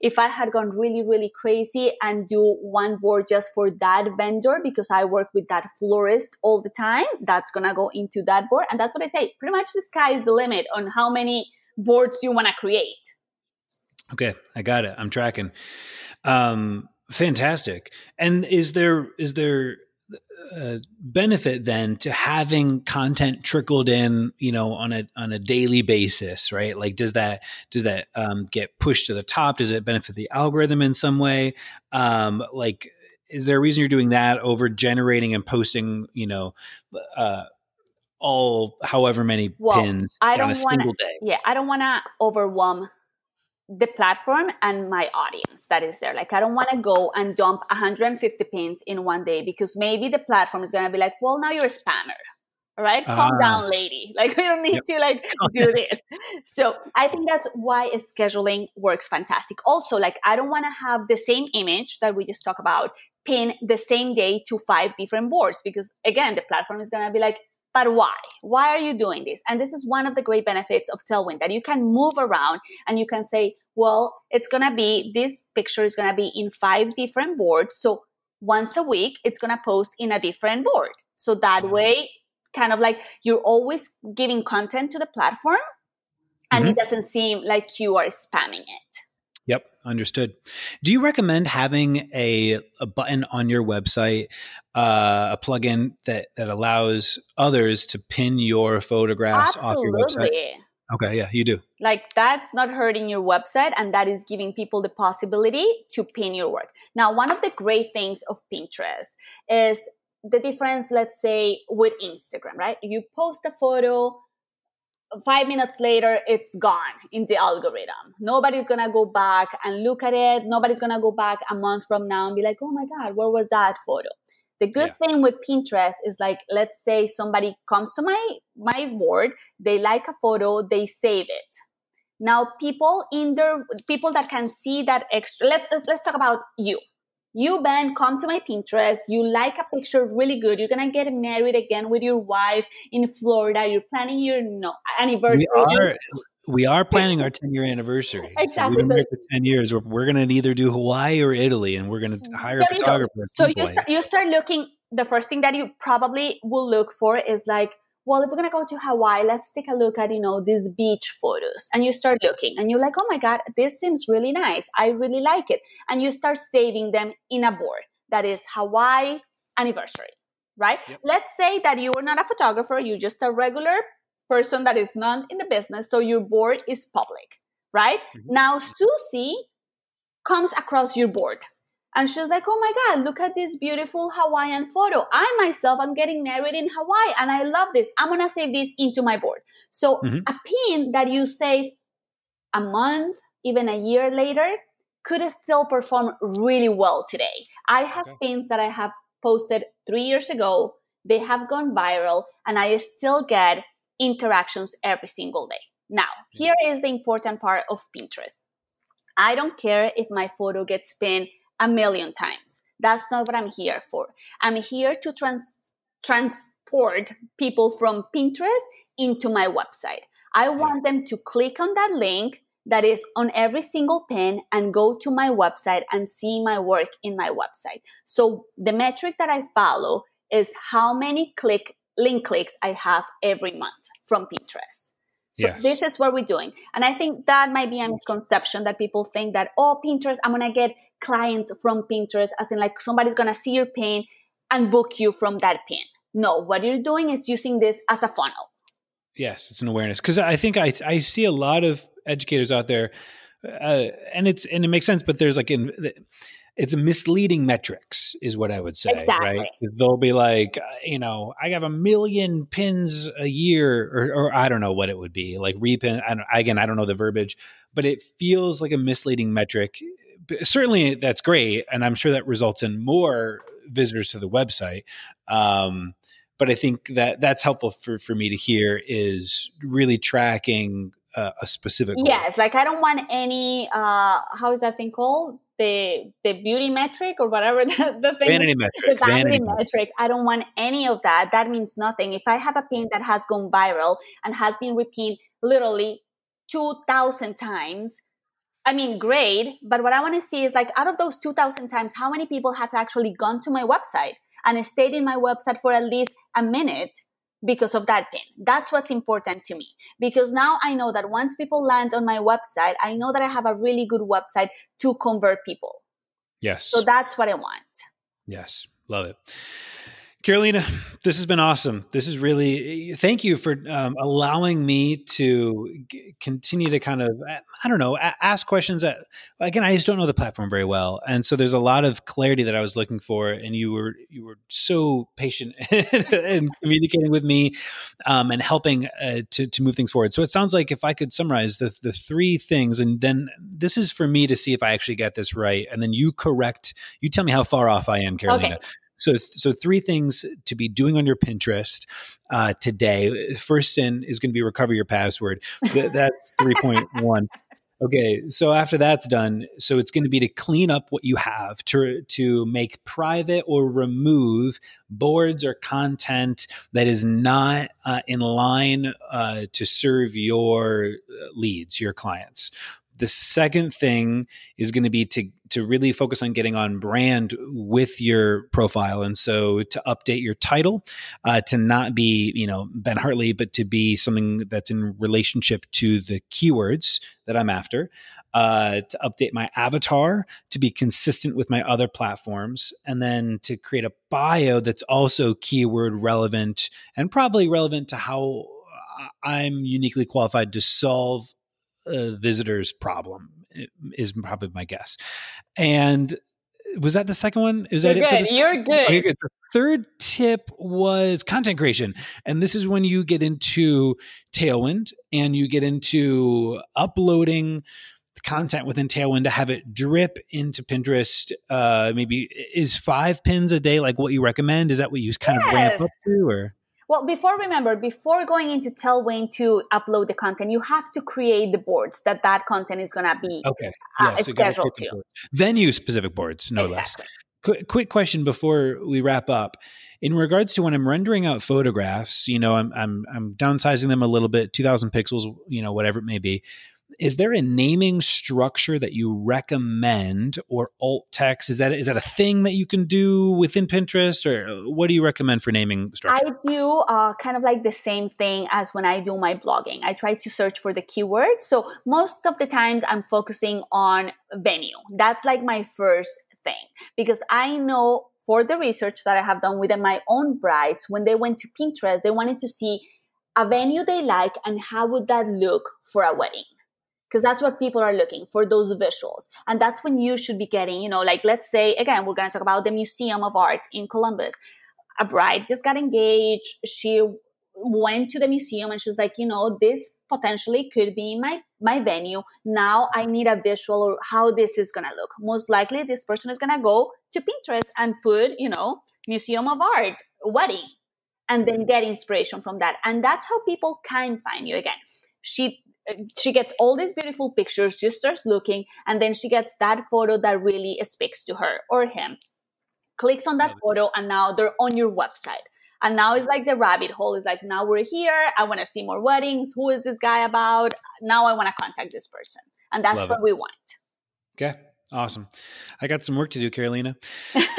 If I had gone really, really crazy and do one board just for that vendor, because I work with that florist all the time, that's going to go into that board. And that's what I say. Pretty much the sky is the limit on how many boards you want to create. Okay. I got it. I'm tracking. Fantastic. And is there benefit then to having content trickled in, you know, on a daily basis, right? Like, does that get pushed to the top? Does it benefit the algorithm in some way? Like, is there a reason you're doing that over generating and posting, you know, all however many pins on a single day? Yeah, I don't want to overwhelm the platform and my audience that is there. Like, I don't want to go and dump 150 pins in one day, because maybe the platform is going to be like, well, now you're a spammer. All right. Calm down, lady. Like, we don't need to like do this. So I think that's why scheduling works fantastic. Also, like, I don't want to have the same image that we just talked about pin the same day to 5 different boards, because again, the platform is going to be like, but why? Why are you doing this? And this is one of the great benefits of Tailwind, that you can move around and you can say, well, it's going to be, this picture is going to be in 5 different boards. So once a week, it's going to post in a different board. So that way, kind of like you're always giving content to the platform, and it doesn't seem like you are spamming it. Yep. Understood. Do you recommend having a button on your website, a plugin that allows others to pin your photographs off your website? Okay. Yeah, you do. Like, that's not hurting your website, and that is giving people the possibility to pin your work. Now, one of the great things of Pinterest is the difference, let's say, with Instagram, right? You post a photo, 5 minutes later, it's gone in the algorithm. Nobody's going to go back and look at it. Nobody's going to go back a month from now and be like, oh my God, where was that photo? The good thing with Pinterest is, like, let's say somebody comes to my board, they like a photo, they save it. Now, people that can see that extra, let's talk about you. You, Ben, come to my Pinterest. You like a picture really good. You're going to get married again with your wife in Florida. You're planning your anniversary. We are planning our 10-year anniversary. Exactly. So we've been here for 10 years. We're going to either do Hawaii or Italy, and we're going to hire a photographer. So you start looking. The first thing that you probably will look for is like, well, if we're going to go to Hawaii, let's take a look at, you know, these beach photos. And you start looking and you're like, oh my God, this seems really nice. I really like it. And you start saving them in a board that is Hawaii anniversary, right? Yep. Let's say that you are not a photographer. You're just a regular person that is not in the business, so your board is public, right? Mm-hmm. Now, Susie comes across your board, and she's like, oh my God, look at this beautiful Hawaiian photo. I myself am getting married in Hawaii, and I love this. I'm going to save this into my board. So a pin that you save a month, even a year later, could still perform really well today. I have pins that I have posted 3 years ago. They have gone viral, and I still get interactions every single day. Now, here is the important part of Pinterest. I don't care if my photo gets pinned a million times. That's not what I'm here for. I'm here to transport people from Pinterest into my website. I want them to click on that link that is on every single pin and go to my website and see my work in my website. So the metric that I follow is how many link clicks I have every month from Pinterest. So this is what we're doing. And I think that might be a misconception that people think that, oh, Pinterest, I'm going to get clients from Pinterest, as in like somebody's going to see your pin and book you from that pin. No, what you're doing is using this as a funnel. Yes, it's an awareness. Because I think I see a lot of educators out there, and it makes sense, but there's like it's misleading metrics is what I would say, right? They'll be like, you know, I have 1 million pins a year or I don't know what it would be like repin. I don't know the verbiage, but it feels like a misleading metric. Certainly that's great. And I'm sure that results in more visitors to the website. But I think that that's helpful for me to hear is really tracking a specific goal. Yes. Like I don't want any, how is that thing called? The beauty metric or whatever the thing. Vanity metric. I don't want any of that. That means nothing. If I have a pin that has gone viral and has been repeated literally 2,000 times, I mean, great. But what I want to see is like out of those 2,000 times, how many people have actually gone to my website and stayed in my website for at least a minute because of that pin? That's what's important to me, because now I know that once people land on my website, I know that I have a really good website to convert people. Yes. So that's what I want. Yes. Love it. Carolina, this has been awesome. This is really, thank you for allowing me to continue to kind of, I don't know, ask questions. Again, I just don't know the platform very well. And so there's a lot of clarity that I was looking for. And you were so patient in communicating with me and helping to move things forward. So it sounds like if I could summarize the three things, and then this is for me to see if I actually got this right. And then you tell me how far off I am, Carolina. Okay. So three things to be doing on your Pinterest today. First in is going to be recover your password. That's 3.1. Okay, so after that's done, so it's going to be to clean up what you have, to make private or remove boards or content that is not in line to serve your leads, your clients. The second thing is going to be to really focus on getting on brand with your profile. And so to update your title, to not be, you know, Ben Hartley, but to be something that's in relationship to the keywords that I'm after, to update my avatar, to be consistent with my other platforms, and then to create a bio that's also keyword relevant and probably relevant to how I'm uniquely qualified to solve a visitor's problem is probably my guess. And was that the second one? Is that it? You're good. Okay, good. The third tip was content creation. And this is when you get into Tailwind and you get into uploading content within Tailwind to have it drip into Pinterest. Maybe is 5 pins a day like what you recommend? Is that what you kind of ramp up to? Or? Well, before going into Tailwind to upload the content, you have to create the boards that content is going to be scheduled to. Venue specific boards, no less. Quick question before we wrap up. In regards to when I'm rendering out photographs, you know, I'm downsizing them a little bit, 2,000 pixels, you know, whatever it may be. Is there a naming structure that you recommend, or alt text? Is that a thing that you can do within Pinterest, or what do you recommend for naming structure? I do kind of like the same thing as when I do my blogging. I try to search for the keywords. So most of the times I'm focusing on venue. That's like my first thing, because I know for the research that I have done within my own brides, when they went to Pinterest, they wanted to see a venue they like, and how would that look for a wedding? Because that's what people are looking for, those visuals. And that's when you should be getting, you know, like, let's say, again, we're going to talk about the Museum of Art in Columbus. A bride just got engaged. She went to the museum and she's like, you know, this potentially could be my venue. Now I need a visual or how this is going to look. Most likely this person is going to go to Pinterest and put, you know, Museum of Art wedding, and then get inspiration from that. And that's how people can find you. Again, she gets all these beautiful pictures, just starts looking, and then she gets that photo that really speaks to her or him, clicks on that photo, and now they're on your website. And now it's like the rabbit hole. It's like, now we're here. I want to see more weddings. Who is this guy about? Now I want to contact this person. And that's Love what it. We want. Okay. Awesome. I got some work to do, Carolina.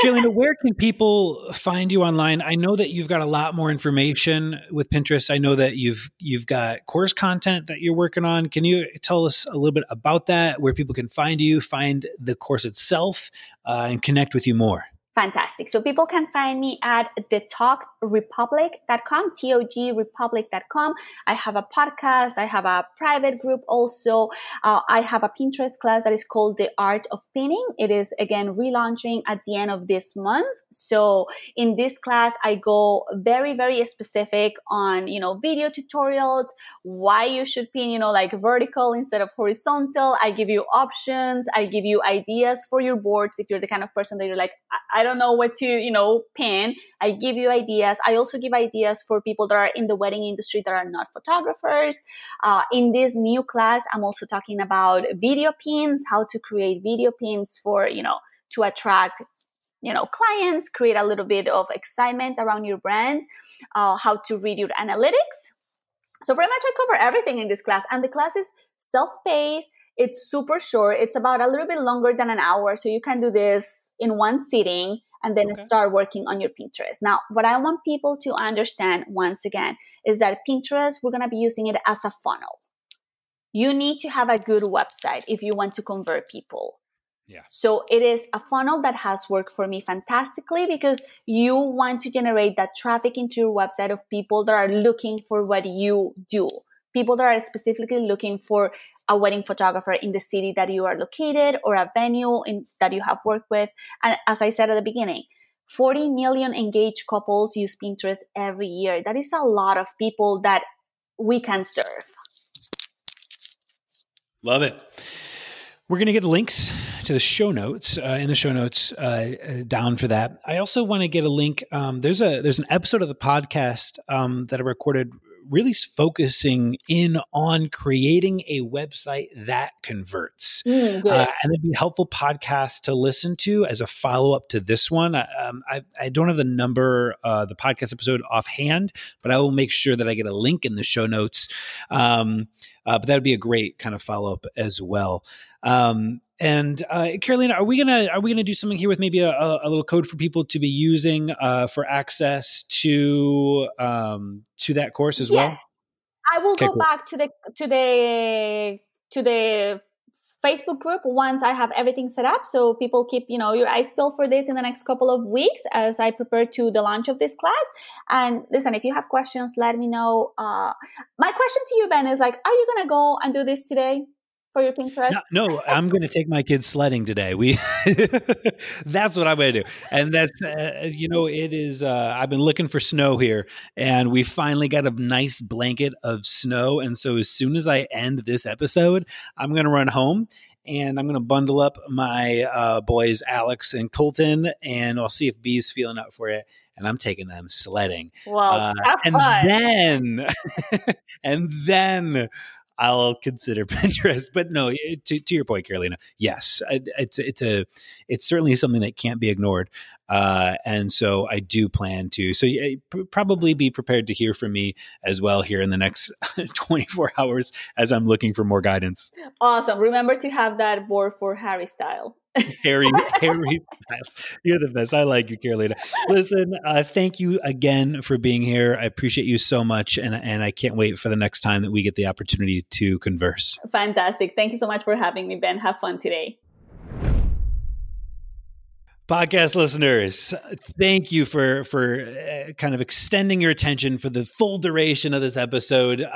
Carolina, where can people find you online? I know that you've got a lot more information with Pinterest. I know that you've got course content that you're working on. Can you tell us a little bit about that, where people can find you, find the course itself, and connect with you more? Fantastic. So people can find me at thetogrepublic.com, togrepublic.com. I have a podcast. I have a private group also. I have a Pinterest class that is called The Art of Pinning. It is, again, relaunching at the end of this month. So in this class, I go very, very specific on, you know, video tutorials, why you should pin, you know, like vertical instead of horizontal. I give you options. I give you ideas for your boards. If you're the kind of person that you're like, I don't know what to, you know, pin. I give you ideas. I also give ideas for people that are in the wedding industry that are not photographers. In this new class, I'm also talking about video pins, how to create video pins for, you know, to attract, you know, clients, create a little bit of excitement around your brand, how to read your analytics. So pretty much I cover everything in this class, and the class is self-paced. It's super short. It's about a little bit longer than an hour. So you can do this in one sitting and then start working on your Pinterest. Now, what I want people to understand once again is that Pinterest, we're going to be using it as a funnel. You need to have a good website if you want to convert people. Yeah. So it is a funnel that has worked for me fantastically, because you want to generate that traffic into your website of people that are looking for what you do. People that are specifically looking for a wedding photographer in the city that you are located, or a venue that you have worked with. And as I said at the beginning, 40 million engaged couples use Pinterest every year. That is a lot of people that we can serve. Love it. We're going to get links to the show notes in the show notes down for that. I also want to get a link. There's an episode of the podcast that I recorded really focusing in on creating a website that converts. And it'd be a helpful podcast to listen to as a follow-up to this one. I don't have the number, the podcast episode offhand, but I will make sure that I get a link in the show notes. But that'd be a great kind of follow-up as well. And Carolina, are we gonna do something here with maybe a little code for people to be using for access to that course as well? I will go back to the Facebook group once I have everything set up. So people keep, you know, your eyes peeled for this in the next couple of weeks as I prepare to the launch of this class. And listen, if you have questions, let me know. My question to you, Ben, is like, are you gonna go and do this today? For your Pinterest? No, I'm going to take my kids sledding today. That's what I'm going to do. And that's, you know, it is, I've been looking for snow here, and we finally got a nice blanket of snow. And so as soon as I end this episode, I'm going to run home and I'm going to bundle up my boys, Alex and Colton, and I'll see if B's feeling up for it. And I'm taking them sledding. Well, and then I'll consider Pinterest, but no. To your point, Carolina, yes, it's certainly something that can't be ignored, and so I do plan to. So you probably be prepared to hear from me as well here in the next 24 hours as I'm looking for more guidance. Awesome! Remember to have that board for Harry style. Harry, you're the best. I like you, Carolina. Listen, thank you again for being here. I appreciate you so much. And I can't wait for the next time that we get the opportunity to converse. Fantastic. Thank you so much for having me, Ben. Have fun today. Podcast listeners, thank you for kind of extending your attention for the full duration of this episode.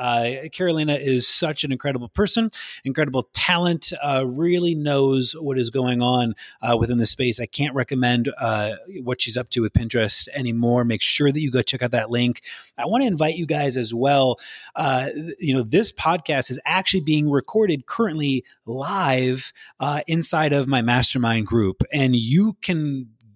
Carolina is such an incredible person, incredible talent, really knows what is going on within the space. I can't recommend what she's up to with Pinterest anymore. Make sure that you go check out that link. I want to invite you guys as well. This podcast is actually being recorded currently live inside of my mastermind group, and you can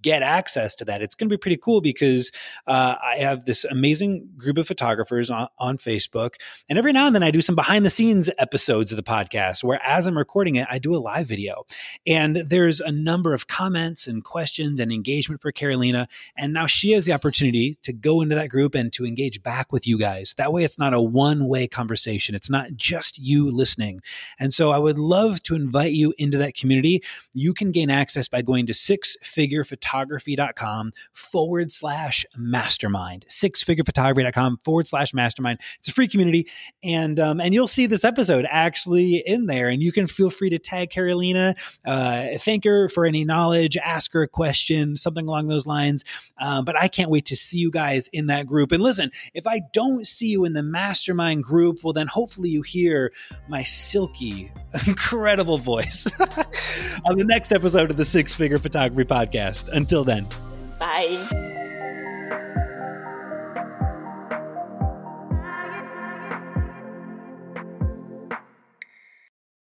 get access to that. It's going to be pretty cool because I have this amazing group of photographers on Facebook. And every now and then I do some behind the scenes episodes of the podcast where as I'm recording it, I do a live video. And there's a number of comments and questions and engagement for Carolina. And now she has the opportunity to go into that group and to engage back with you guys. That way it's not a one-way conversation. It's not just you listening. And so I would love to invite you into that community. You can gain access by going to sixfigurephotography.com/mastermind, sixfigurephotography.com/mastermind. It's a free community. And you'll see this episode actually in there, and you can feel free to tag Carolina, thank her for any knowledge, ask her a question, something along those lines. But I can't wait to see you guys in that group. And listen, if I don't see you in the mastermind group, well, then hopefully you hear my silky, incredible voice on the next episode of the Six Figure Photography Podcast. Until then. Bye.